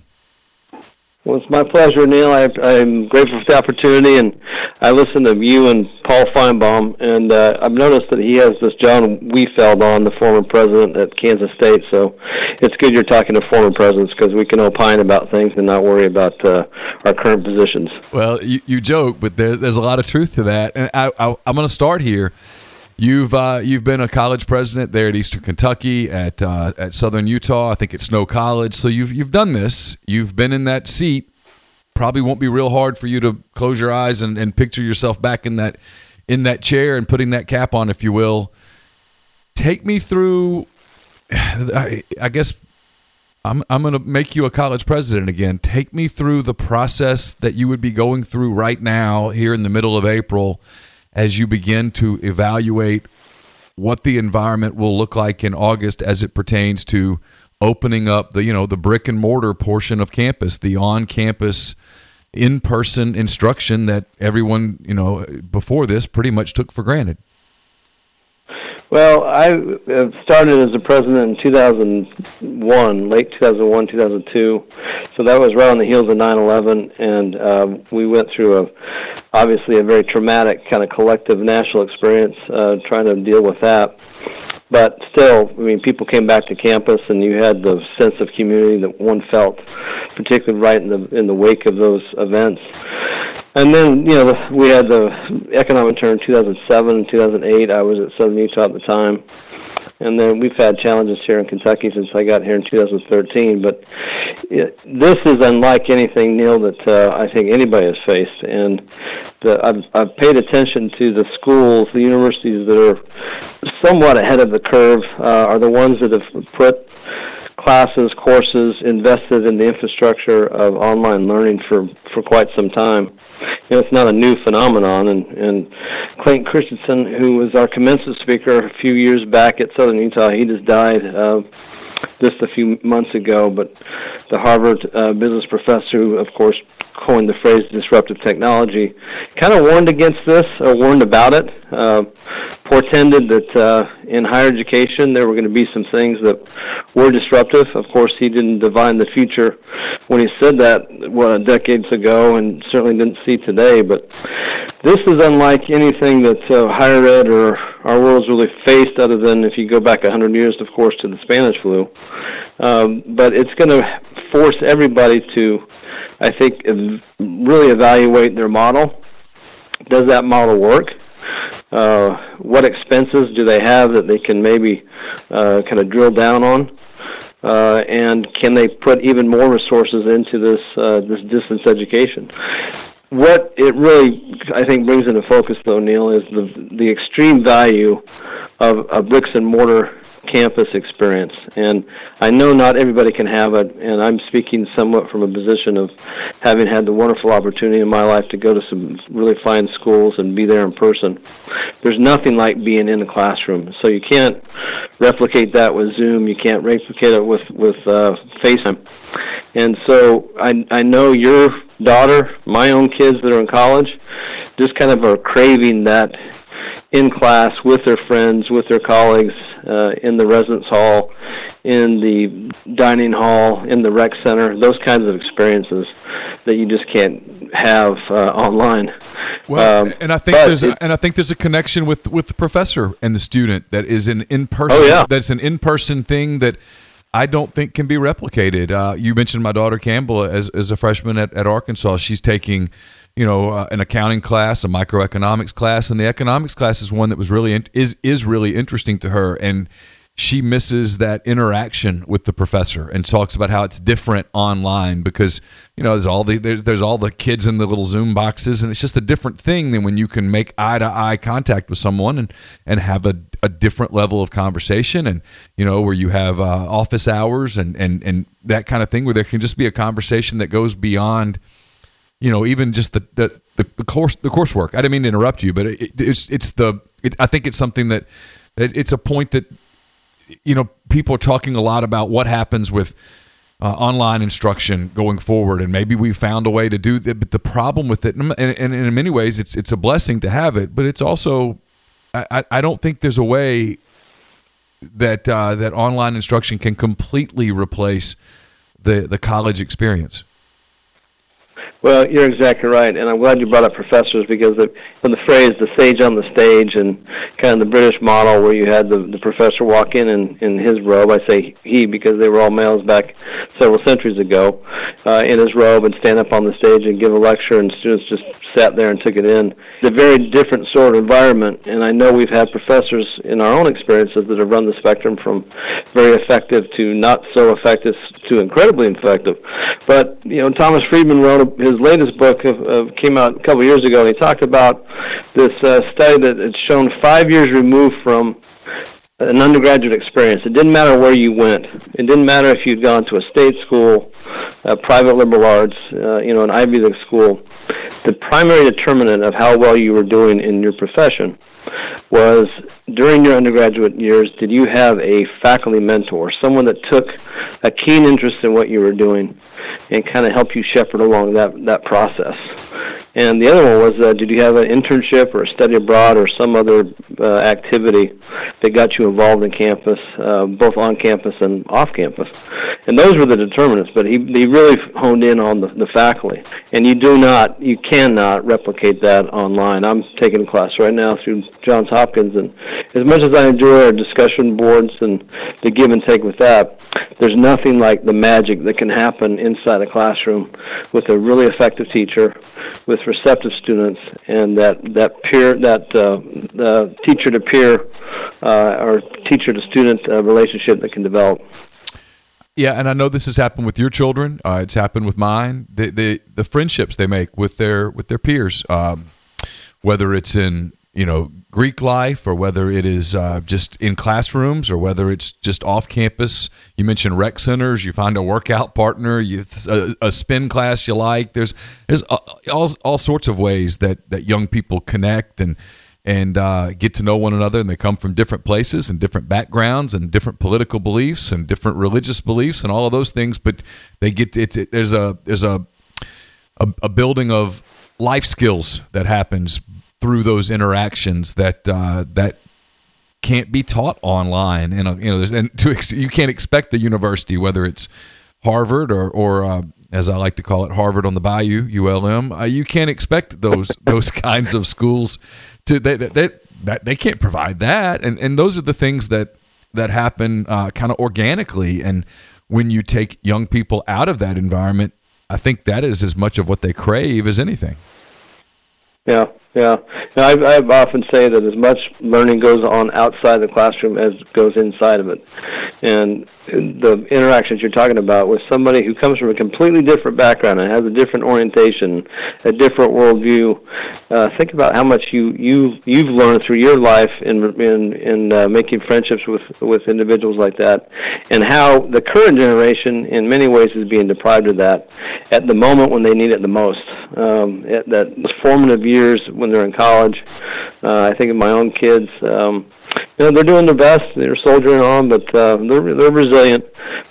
Well, it's my pleasure, Neil. I'm grateful for the opportunity. And I listen to you and Paul Feinbaum. And I've noticed that he has this John Weefeld on, the former president at Kansas State. So it's good you're talking to former presidents, because we can opine about things and not worry about our current positions. Well, you joke, but there's a lot of truth to that. And I'm going to start here. You've been a college president there at Eastern Kentucky, at Southern Utah, I think at Snow College. So you've done this. You've been in that seat. Probably won't be real hard for you to close your eyes and picture yourself back in that chair and putting that cap on, if you will. Take me through. I guess I'm going to make you a college president again. Take me through the process that you would be going through right now here in the middle of April, as you begin to evaluate what the environment will look like in August as it pertains to opening up the brick and mortar portion of campus, the on-campus in-person instruction that everyone, you know, before this pretty much took for granted? Well, I started as a president in 2001, late 2001, 2002. So that was right on the heels of 9/11, and we went through obviously a very traumatic kind of collective national experience trying to deal with that. But still, I mean, people came back to campus, and you had the sense of community that one felt, particularly right in the wake of those events. And then, you know, we had the economic turn in 2007 and 2008. I was at Southern Utah at the time. And then we've had challenges here in Kentucky since I got here in 2013. But this is unlike anything, Neil, that I think anybody has faced. And I've paid attention to the schools, the universities that are somewhat ahead of the curve are the ones that have put classes, courses, invested in the infrastructure of online learning for quite some time. You know, it's not a new phenomenon, and Clayton Christensen, who was our commencement speaker a few years back at Southern Utah, he just died just a few months ago, but the Harvard business professor, who, of course, coined the phrase disruptive technology, kind of warned against this, or warned about it, portended that in higher education there were going to be some things that were disruptive. Of course, he didn't divine the future when he said that, what, decades ago, and certainly didn't see today. But this is unlike anything that higher ed or our world's really faced, other than if you go back 100 years, of course, to the Spanish flu. But it's going to force everybody to, I think, really evaluate their model. Does that model work? What expenses do they have that they can maybe kind of drill down on? And can they put even more resources into this this distance education? What it really, I think, brings into focus, though, Neil, is the extreme value of a bricks-and-mortar campus experience. And I know not everybody can have it, and I'm speaking somewhat from a position of having had the wonderful opportunity in my life to go to some really fine schools and be there in person. There's nothing like being in a classroom, so you can't replicate that with Zoom. You can't replicate it with FaceTime. And so I know your daughter, my own kids that are in college, just kind of are craving that in class, with their friends, with their colleagues, in the residence hall, in the dining hall, in the rec center, those kinds of experiences that you just can't have online. Well, and I think there's a connection with the professor and the student that is an in-person. Oh, yeah. That's an in-person thing that I don't think can be replicated. You mentioned my daughter Campbell as a freshman at Arkansas. She's taking, you know, an accounting class, a microeconomics class, and the economics class is one that was really is really interesting to her, and she misses that interaction with the professor and talks about how it's different online because, you know, there's all the kids in the little Zoom boxes, and it's just a different thing than when you can make eye to eye contact with someone and have a different level of conversation, and, you know, where you have office hours and that kind of thing where there can just be a conversation that goes beyond, you know, even just the coursework. I didn't mean to interrupt you, but I think it's something that it's a point that, you know, people are talking a lot about what happens with online instruction going forward, and maybe we found a way to do that. But the problem with it, and in many ways, it's a blessing to have it, but it's also, I don't think there's a way that that online instruction can completely replace the college experience. Well, you're exactly right, and I'm glad you brought up professors, because in the phrase, the sage on the stage, and kind of the British model where you had the professor walk in his robe, I say he because they were all males back several centuries ago, in his robe, and stand up on the stage and give a lecture, and students just sat there and took it in. It's a very different sort of environment, and I know we've had professors in our own experiences that have run the spectrum from very effective to not so effective to incredibly effective. But, you know, Thomas Friedman wrote his latest book came out a couple years ago, and he talked about this study that had shown 5 years removed from an undergraduate experience. It didn't matter where you went. It didn't matter if you'd gone to a state school, a private liberal arts, you know, an Ivy League school. The primary determinant of how well you were doing in your profession was, during your undergraduate years, did you have a faculty mentor, someone that took a keen interest in what you were doing and kind of helped you shepherd along that process? And the other one was, did you have an internship or a study abroad or some other activity that got you involved in campus, both on campus and off campus? And those were the determinants, but he really honed in on the faculty. And you cannot replicate that online. I'm taking a class right now through Johns Hopkins, and as much as I enjoy our discussion boards and the give and take with that, there's nothing like the magic that can happen inside a classroom with a really effective teacher, with receptive students, and that teacher-to-peer or teacher-to-student relationship that can develop. Yeah, and I know this has happened with your children. It's happened with mine. The friendships they make with their peers, whether it's in Greek life, or whether it is just in classrooms, or whether it's just off campus. You mentioned rec centers. You find a workout partner. A spin class you like. There's all sorts of ways that young people connect and get to know one another, and they come from different places and different backgrounds and different political beliefs and different religious beliefs and all of those things. But they get there's a building of life skills that happens through those interactions that can't be taught online, you can't expect the university, whether it's Harvard or as I like to call it, Harvard on the Bayou, ULM. You can't expect those kinds of schools to they can't provide that, and those are the things that happen kind of organically. And when you take young people out of that environment, I think that is as much of what they crave as anything. Yeah. Yeah, I often say that as much learning goes on outside the classroom as goes inside of it. And the interactions you're talking about with somebody who comes from a completely different background and has a different orientation, a different worldview, think about how much you've learned through your life in making friendships with individuals like that, and how the current generation in many ways is being deprived of that at the moment when they need it the most. At that formative years when they're in college, I think of my own kids. They're doing their best. They're soldiering on, but they're resilient.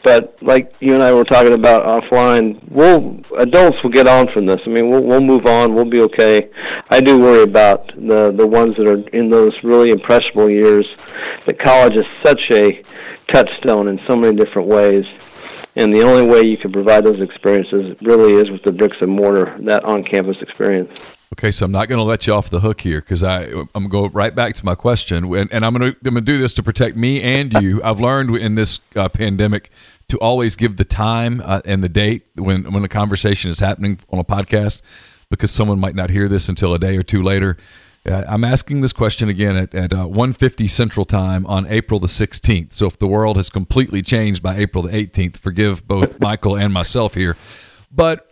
But like you and I were talking about offline, adults will get on from this. I mean, we'll move on. We'll be okay. I do worry about the ones that are in those really impressionable years. That college is such a touchstone in so many different ways. And the only way you can provide those experiences really is with the bricks and mortar, that on-campus experience. Okay, so I'm not going to let you off the hook here, because I'm going to go right back to my question, and I'm going to do this to protect me and you. I've learned in this pandemic to always give the time and the date when a conversation is happening on a podcast, because someone might not hear this until a day or two later. I'm asking this question again at 1:50 Central Time on April the 16th. So if the world has completely changed by April the 18th, forgive both Michael and myself here. But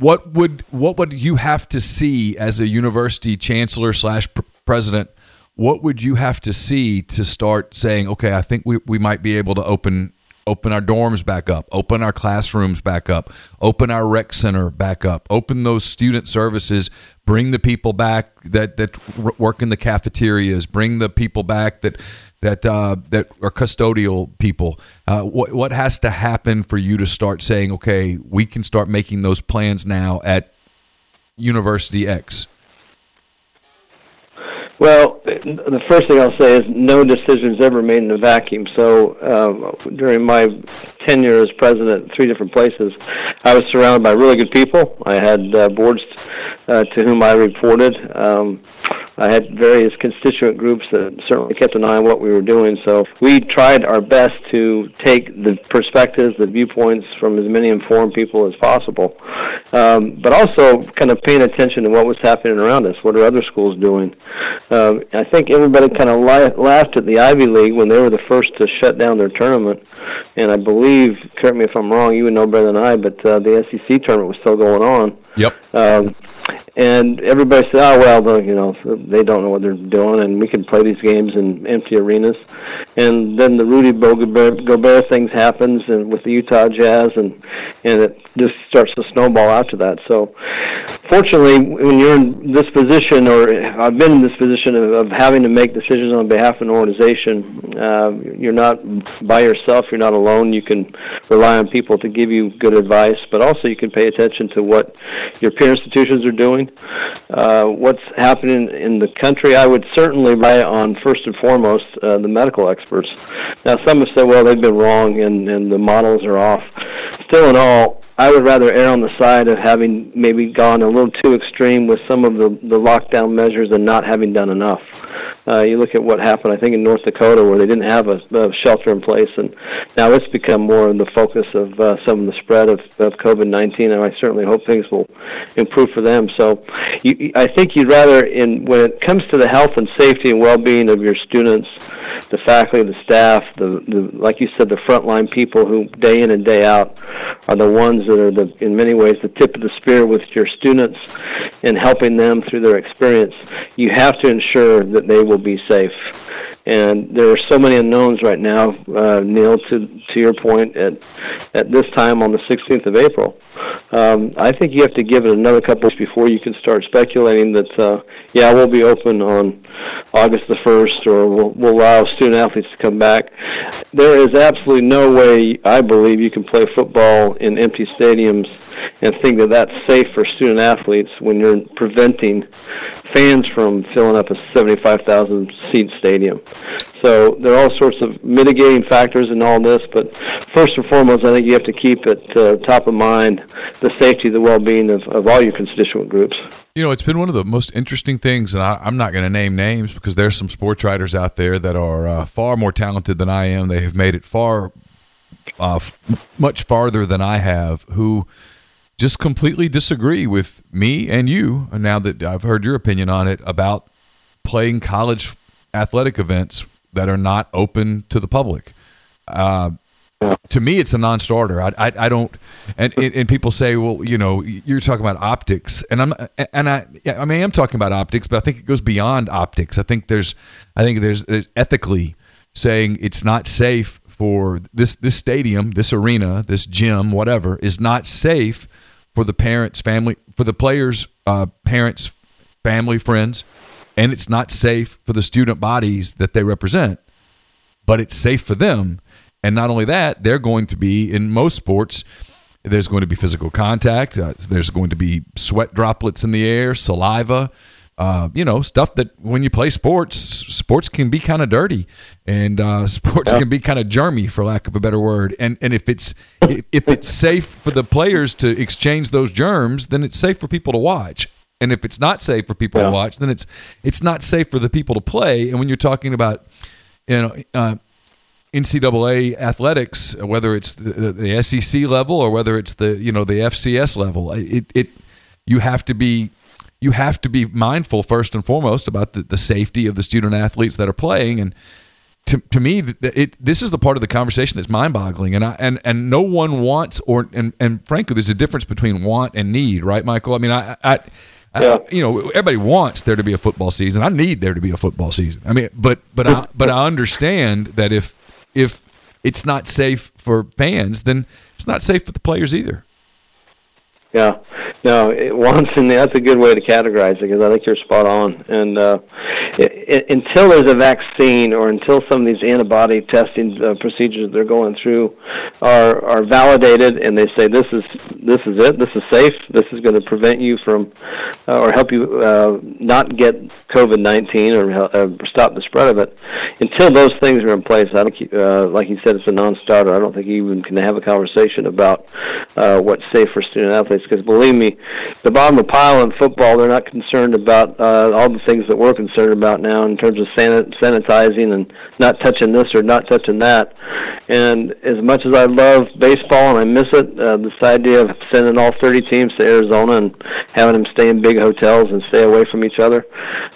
what would you have to see as a university chancellor / president? What would you have to see to start saying, okay, I think we might be able to open our dorms back up, open our classrooms back up, open our rec center back up, open those student services, bring the people back that work in the cafeterias, bring the people back that are custodial people. What has to happen for you to start saying, okay, we can start making those plans now at University X? Well, the first thing I'll say is no decision is ever made in a vacuum. So during my tenure as president at three different places, I was surrounded by really good people. I had boards to whom I reported. I had various constituent groups that certainly kept an eye on what we were doing. So we tried our best to take the perspectives, the viewpoints from as many informed people as possible, but also kind of paying attention to what was happening around us. What are other schools doing? I think everybody kind of laughed at the Ivy League when they were the first to shut down their tournament. And I believe, correct me if I'm wrong, you would know better than I, but the SEC tournament was still going on. Yep. And everybody said, oh, well, they don't know what they're doing, and we can play these games in empty arenas. And then the Rudy Gobert thing happens, and with the Utah Jazz, and it just starts to snowball after that. So fortunately, when you're in this position, or I've been in this position of having to make decisions on behalf of an organization, you're not by yourself, you're not alone. You can rely on people to give you good advice, but also you can pay attention to what your peer institutions are doing, what's happening in the country. I would certainly rely on, first and foremost, the medical experts. Now, some have said, well, they've been wrong and the models are off. Still in all, I would rather err on the side of having maybe gone a little too extreme with some of the lockdown measures and not having done enough. You look at what happened, I think, in North Dakota, where they didn't have a shelter in place, and now it's become more in the focus of some of the spread of COVID-19, and I certainly hope things will improve for them. So I think you'd rather, when it comes to the health and safety and well-being of your students, the faculty, the staff, the like you said, the frontline people who day in and day out are the ones that are in many ways the tip of the spear with your students and helping them through their experience. You have to ensure that they will be safe. And there are so many unknowns right now, Neil, to your point, at this time on the 16th of April. I think you have to give it another couple weeks before you can start speculating that, we'll be open on August the 1st, or we'll allow student-athletes to come back. There is absolutely no way, I believe, you can play football in empty stadiums and think that that's safe for student-athletes when you're preventing fans from filling up a 75,000-seat stadium. So there are all sorts of mitigating factors in all this, but first and foremost, I think you have to keep at top of mind the safety, the well-being of all your constituent groups. You know, it's been one of the most interesting things, and I'm not going to name names because there's some sports writers out there that are far more talented than I am. They have made it much farther than I have, who just completely disagree with me and you, now that I've heard your opinion on it, about playing college athletic events that are not open to the public. To me, it's a non-starter. I don't, and people say, well, you know, you're talking about optics, I am talking about optics, but I think it goes beyond optics. I think there's ethically saying it's not safe for this stadium, this arena, this gym, whatever, is not safe for the parents, family, for the players, parents, family, friends, and it's not safe for the student bodies that they represent, but it's safe for them. And not only that, they're going to be, in most sports, there's going to be physical contact, there's going to be sweat droplets in the air, saliva, stuff that when you play sports can be kind of dirty, and sports can be kind of germy, for lack of a better word. And if it's safe for the players to exchange those germs, then it's safe for people to watch. And if it's not safe for people to watch, then it's not safe for the people to play. And when you're talking about, NCAA athletics, whether it's the SEC level or whether it's the FCS level, you have to be mindful first and foremost about the safety of the student athletes that are playing. And to me, this is the part of the conversation that's mind-boggling. And no one wants, and frankly, there's a difference between want and need, right, Michael? I mean, everybody wants there to be a football season. I need there to be a football season. I mean, but I understand that if it's not safe for fans, then it's not safe for the players either. Yeah, no, that's a good way to categorize it, because I think you're spot on. And until there's a vaccine, or until some of these antibody testing procedures they're going through are validated, and they say this is it, this is safe, this is going to prevent you from or help you not get COVID-19 or stop the spread of it. Until those things are in place, I think, like you said, it's a non-starter. I don't think you even can have a conversation about what's safe for student athletes. Because believe me, the bottom of the pile in football, they're not concerned about all the things that we're concerned about now in terms of sanitizing and not touching this or not touching that. And as much as I love baseball and I miss it, this idea of sending all 30 teams to Arizona and having them stay in big hotels and stay away from each other,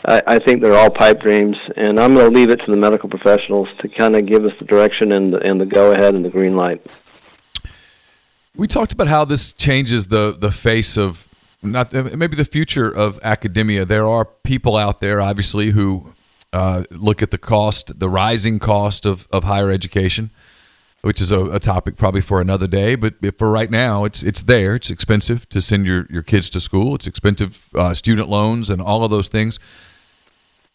I think they're all pipe dreams. And I'm going to leave it to the medical professionals to kind of give us the direction and the go-ahead and the green light. We talked about how this changes the face of maybe the future of academia. There are people out there, obviously, who look at the rising cost of higher education, which is a topic probably for another day. But for right now, it's there. It's expensive to send your kids to school. It's expensive student loans and all of those things.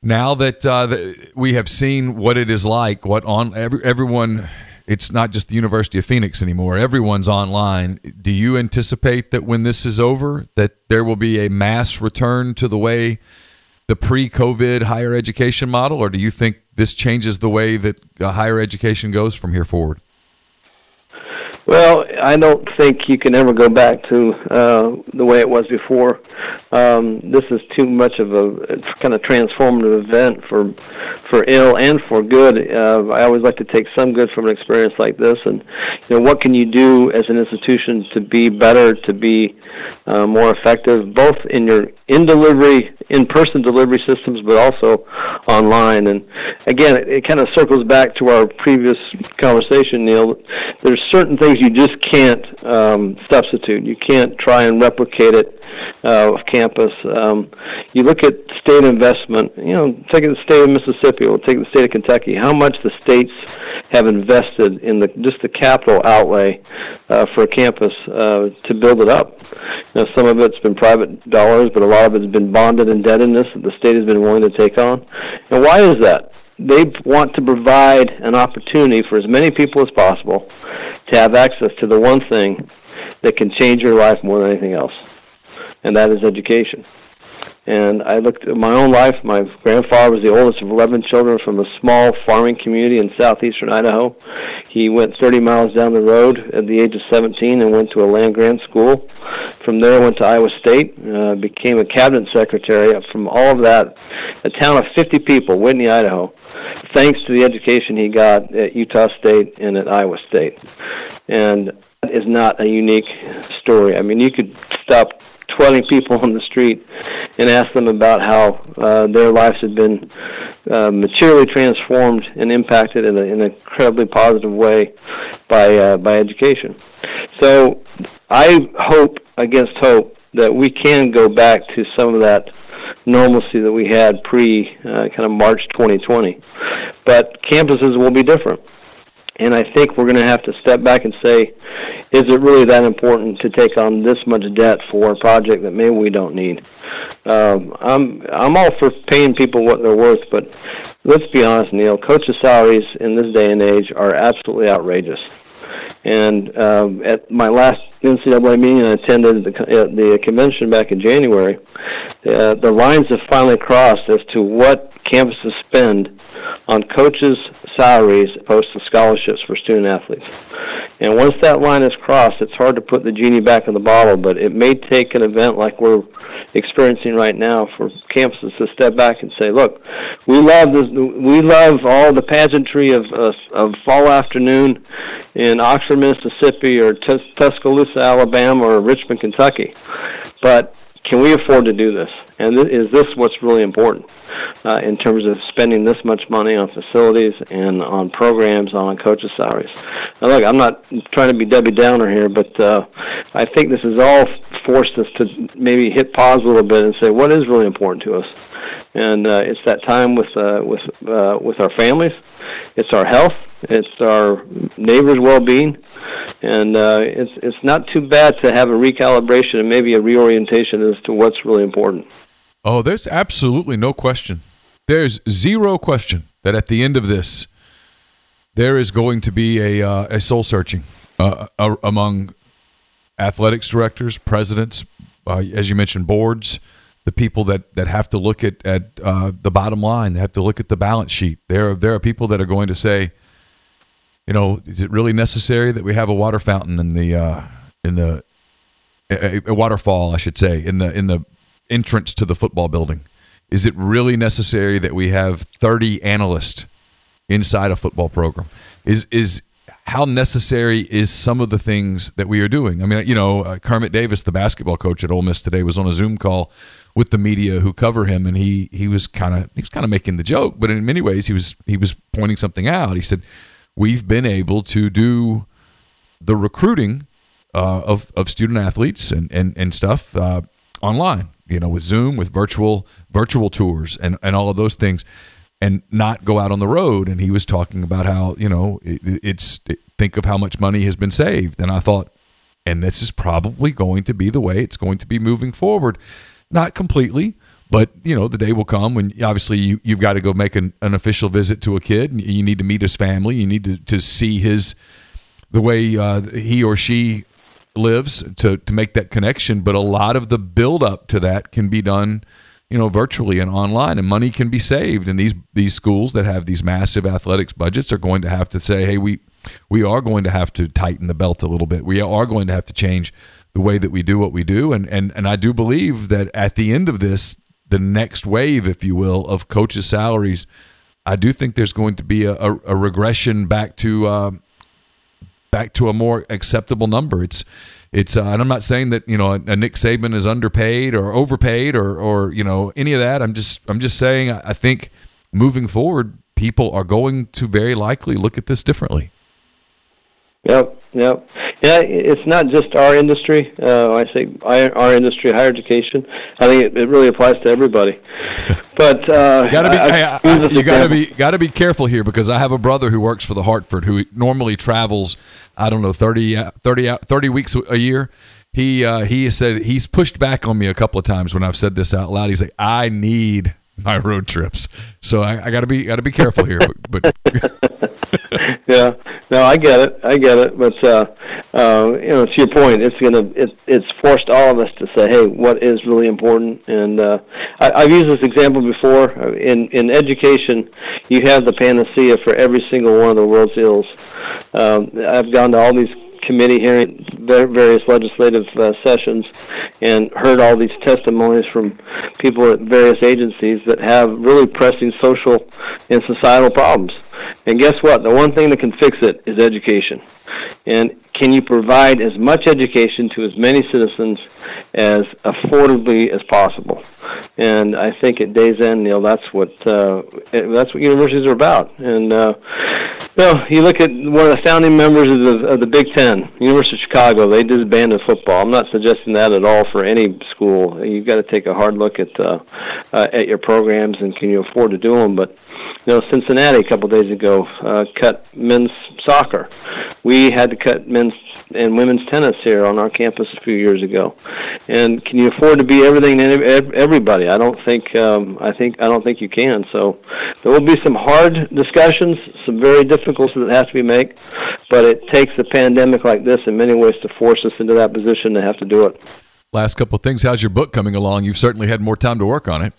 Now that we have seen what it is like, what everyone, it's not just the University of Phoenix anymore. Everyone's online. Do you anticipate that when this is over, that there will be a mass return to the way the pre-COVID higher education model, or do you think this changes the way that higher education goes from here forward? Well, I don't think you can ever go back to the way it was before. This is too much of a kind of transformative event for ill and for good. I always like to take some good from an experience like this, and what can you do as an institution to be better, to be more effective, both in your in-person delivery systems, but also online. And again, it kind of circles back to our previous conversation, Neil. There's certain things you just can't substitute. You can't try and replicate it off campus. You look at state investment, take the state of Mississippi or take the state of Kentucky, how much the states have invested in the capital outlay for a campus to build it up. Some of it's been private dollars, but a lot of it's been bonded indebtedness that the state has been willing to take on. Now, why is that? They want to provide an opportunity for as many people as possible to have access to the one thing that can change your life more than anything else, and that is education. And I looked at my own life. My grandfather was the oldest of 11 children from a small farming community in southeastern Idaho. He went 30 miles down the road at the age of 17 and went to a land-grant school. From there, went to Iowa State, became a cabinet secretary. From all of that, a town of 50 people, Whitney, Idaho, thanks to the education he got at Utah State and at Iowa State. And that is not a unique story. I mean, you could stop 20 people on the street and ask them about how their lives have been materially transformed and impacted in an incredibly positive way by education. So I hope against hope that we can go back to some of that normalcy that we had kind of March 2020. But campuses will be different. And I think we're going to have to step back and say, is it really that important to take on this much debt for a project that maybe we don't need? I'm all for paying people what they're worth, but let's be honest, Neil, coaches' salaries in this day and age are absolutely outrageous. And at my last NCAA meeting I attended the convention back in January, the lines have finally crossed as to what campuses spend on coaches' salaries as opposed to scholarships for student-athletes. And once that line is crossed, it's hard to put the genie back in the bottle, but it may take an event like we're experiencing right now for campuses to step back and say, look, we love all the pageantry of fall afternoon in Oxford, Mississippi, or Tuscaloosa, Alabama, or Richmond, Kentucky, but can we afford to do this? And is this what's really important in terms of spending this much money on facilities and on programs, on coaches' salaries? Now, look, I'm not trying to be Debbie Downer here, but I think this has all forced us to maybe hit pause a little bit and say, what is really important to us? And it's that time with our families. It's our health. It's our neighbors' well-being, and it's not too bad to have a recalibration and maybe a reorientation as to what's really important. Oh, there's absolutely no question. There's zero question that at the end of this, there is going to be a soul-searching among athletics directors, presidents, as you mentioned, boards, the people that have to look at the bottom line, they have to look at the balance sheet. There are people that are going to say, is it really necessary that we have a water fountain in the waterfall, I should say, in the entrance to the football building? Is it really necessary that we have 30 analysts inside a football program? Is how necessary is some of the things that we are doing? I mean, Kermit Davis, the basketball coach at Ole Miss today, was on a Zoom call with the media who cover him, and he was kind of making the joke, but in many ways he was pointing something out. He said, we've been able to do the recruiting of student athletes and stuff online, with Zoom, with virtual tours and all of those things. and not go out on the road. And he was talking about how, you know, think of how much money has been saved. And I thought, and this is probably going to be the way it's going to be moving forward. Not completely, but, you know, the day will come when obviously you've got to go make an official visit to a kid, and you need to meet his family. You need to see the way he or she lives to make that connection. But a lot of the buildup to that can be done, you know, virtually and online, and money can be saved. And these schools that have these massive athletics budgets are going to have to say, hey, we are going to have to tighten the belt a little bit. We are going to have to change the way that we do what we do. And I do believe that at the end of this, the next wave, if you will, of coaches' salaries, I do think there's going to be a regression back to a more acceptable number. It's and I'm not saying that, you know, a Nick Saban is underpaid or overpaid or you know, any of that. I'm just saying I think moving forward, people are going to very likely look at this differently. Yep. Yeah, it's not just our industry. I say our industry, higher education. I think it really applies to everybody. But you got to be careful here, because I have a brother who works for the Hartford who normally travels, I don't know, 30 weeks a year. He said he's pushed back on me a couple of times when I've said this out loud. He's like, I need my road trips, so I got to be careful here. But yeah, no, I get it. But you know, to your point, it's forced all of us to say, hey, what is really important? And I've used this example before. In education, you have the panacea for every single one of the world's ills. I've gone to all these committee hearings, various legislative sessions, and heard all these testimonies from people at various agencies that have really pressing social and societal problems. And guess what? The one thing that can fix it is education. And can you provide as much education to as many citizens as affordably as possible? And I think at day's end, Neil, that's what universities are about. And you look at one of the founding members of the Big Ten, University of Chicago. They disbanded football. I'm not suggesting that at all for any school. You've got to take a hard look at your programs and can you afford to do them. But you know, Cincinnati a couple days ago cut men's soccer. We had to cut men's and women's tennis here on our campus a few years ago. And can you afford to be everything to everybody? I don't think you can. So there will be some hard discussions, some very difficult that have to be made, but it takes a pandemic like this in many ways to force us into that position to have to do it. Last couple of things. How's your book coming along? You've certainly had more time to work on it.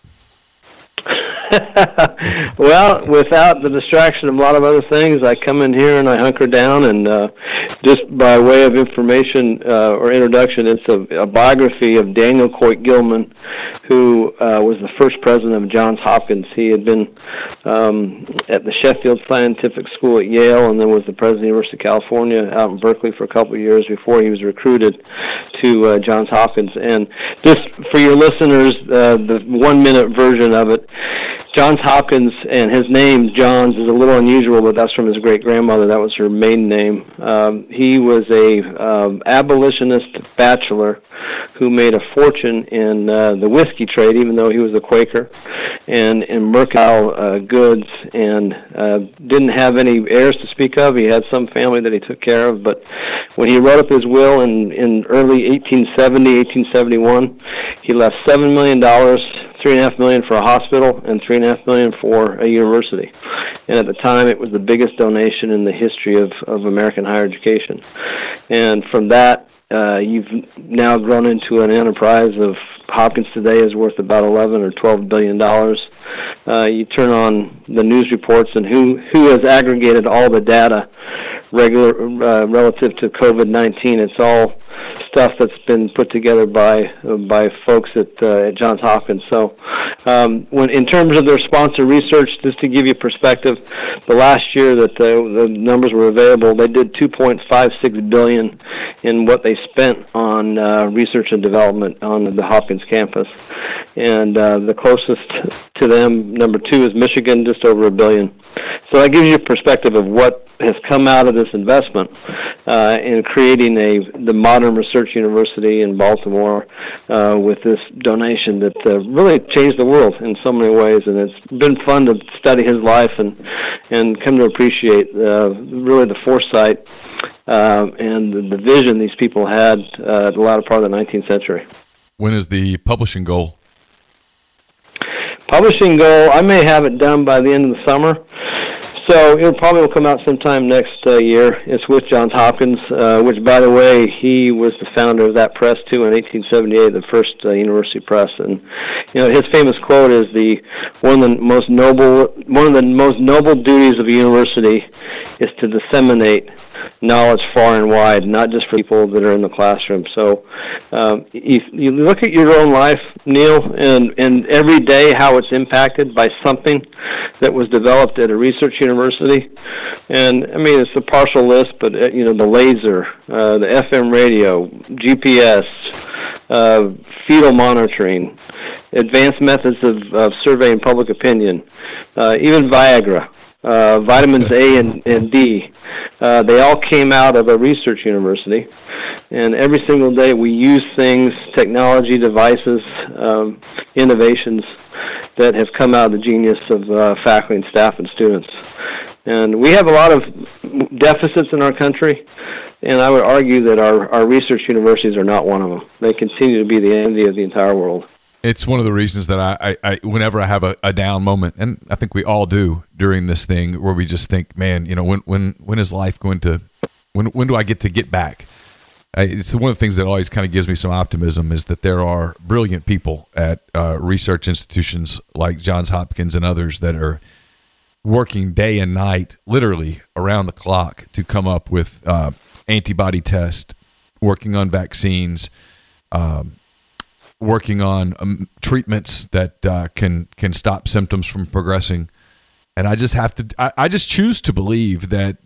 Well, without the distraction of a lot of other things, I come in here and I hunker down, and just by way of information or introduction, it's a biography of Daniel Coit Gilman, who was the first president of Johns Hopkins. He had been at the Sheffield Scientific School at Yale, and then was the president of the University of California out in Berkeley for a couple of years before he was recruited to Johns Hopkins. And just for your listeners, the one-minute version of it, Johns Hopkins, and his name, Johns, is a little unusual, but that's from his great-grandmother. That was her maiden name. He was an abolitionist bachelor who made a fortune in the whiskey trade, even though he was a Quaker, and in mercantile goods, and didn't have any heirs to speak of. He had some family that he took care of, but when he wrote up his will in early 1870, 1871, he left $7 million, $3.5 million for a hospital, and $3.5 million for a university. And at the time, it was the biggest donation in the history of American higher education. And from that, you've now grown into an enterprise of Hopkins today is worth about $11 or $12 billion. You turn on the news reports, and who has aggregated all the data relative to COVID-19? It's all stuff that's been put together by folks at Johns Hopkins. So, when in terms of their sponsor research, just to give you perspective, the last year that the numbers were available, they did $2.56 billion in what they spent on research and development on the Hopkins campus, and the closest to them, number two, is Michigan, just over $1 billion. So that gives you a perspective of what has come out of this investment in creating the modern research university in Baltimore with this donation that really changed the world in so many ways. And it's been fun to study his life and come to appreciate really the foresight and the vision these people had at the latter part of the 19th century. When is the publishing goal? Publishing goal, I may have it done by the end of the summer. So it probably will come out sometime next year. It's with Johns Hopkins, which, by the way, he was the founder of that press, too, in 1878, the first university press. And, you know, his famous quote is, one of the most noble duties of a university is to disseminate knowledge far and wide, not just for people that are in the classroom. So you look at your own life, Neil, and every day how it's impacted by something that was developed at a research university. And, I mean, it's a partial list, but, you know, the laser, the FM radio, GPS, fetal monitoring, advanced methods of surveying public opinion, even Viagra. Vitamins A and D, they all came out of a research university, and every single day we use things, technology, devices, innovations that have come out of the genius of faculty and staff and students. And we have a lot of deficits in our country, and I would argue that our research universities are not one of them. They continue to be the envy of the entire world. It's one of the reasons that I whenever I have a down moment, and I think we all do during this thing, where we just think, man, you know, when is life going to, when do I get back? It's one of the things that always kind of gives me some optimism, is that there are brilliant people at research institutions like Johns Hopkins and others that are working day and night, literally around the clock, to come up with antibody tests, working on vaccines, working on treatments that can stop symptoms from progressing. And I just have to, I just choose to believe that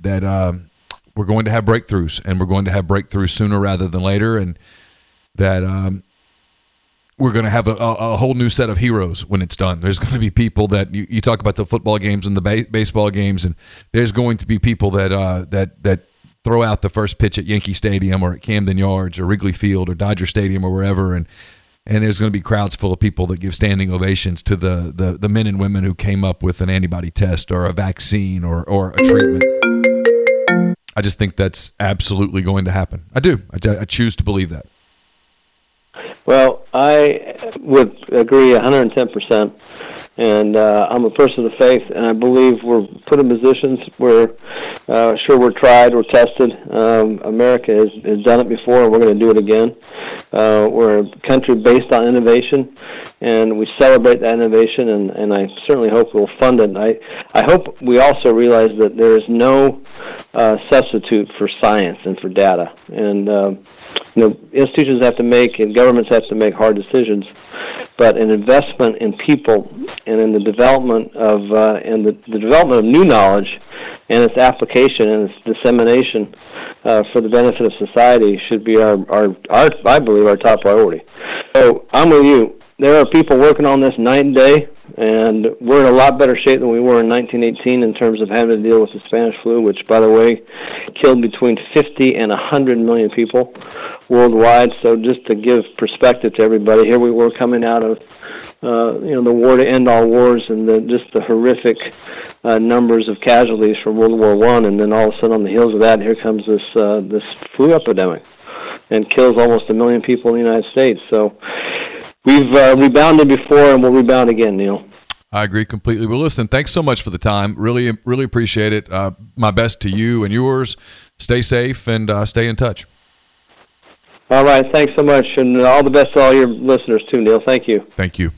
we're going to have breakthroughs, and we're going to have breakthroughs sooner rather than later, and that we're going to have a whole new set of heroes when it's done. There's going to be people that you talk about the football games and the baseball games, and there's going to be people that that throw out the first pitch at Yankee Stadium or at Camden Yards or Wrigley Field or Dodger Stadium or wherever, and there's going to be crowds full of people that give standing ovations to the men and women who came up with an antibody test or a vaccine or a treatment. I just think that's absolutely going to happen. I do. I choose to believe that. Well, I would agree 110%. And I'm a person of faith, and I believe we're put in positions where, sure, we're tried, we're tested. America has done it before, and we're going to do it again. We're a country based on innovation, and we celebrate that innovation, and I certainly hope we'll fund it. I hope we also realize that there is no substitute for science and for data. And you know, institutions have to make, and governments have to make hard decisions, but an investment in people and in the development of and the development of new knowledge and its application and its dissemination for the benefit of society should be our I believe our top priority. So I'm with you. There are people working on this night and day, and we're in a lot better shape than we were in 1918 in terms of having to deal with the Spanish flu, which, by the way, killed between 50 and 100 million people worldwide. So just to give perspective to everybody, here we were coming out of the war to end all wars, and just the horrific numbers of casualties from World War I, and then all of a sudden on the heels of that, here comes this flu epidemic and kills almost 1 million people in the United States. So we've rebounded before, and we'll rebound again, Neil. I agree completely. Well, listen, thanks so much for the time. Really, really appreciate it. My best to you and yours. Stay safe and stay in touch. All right. Thanks so much, and all the best to all your listeners, too, Neil. Thank you. Thank you.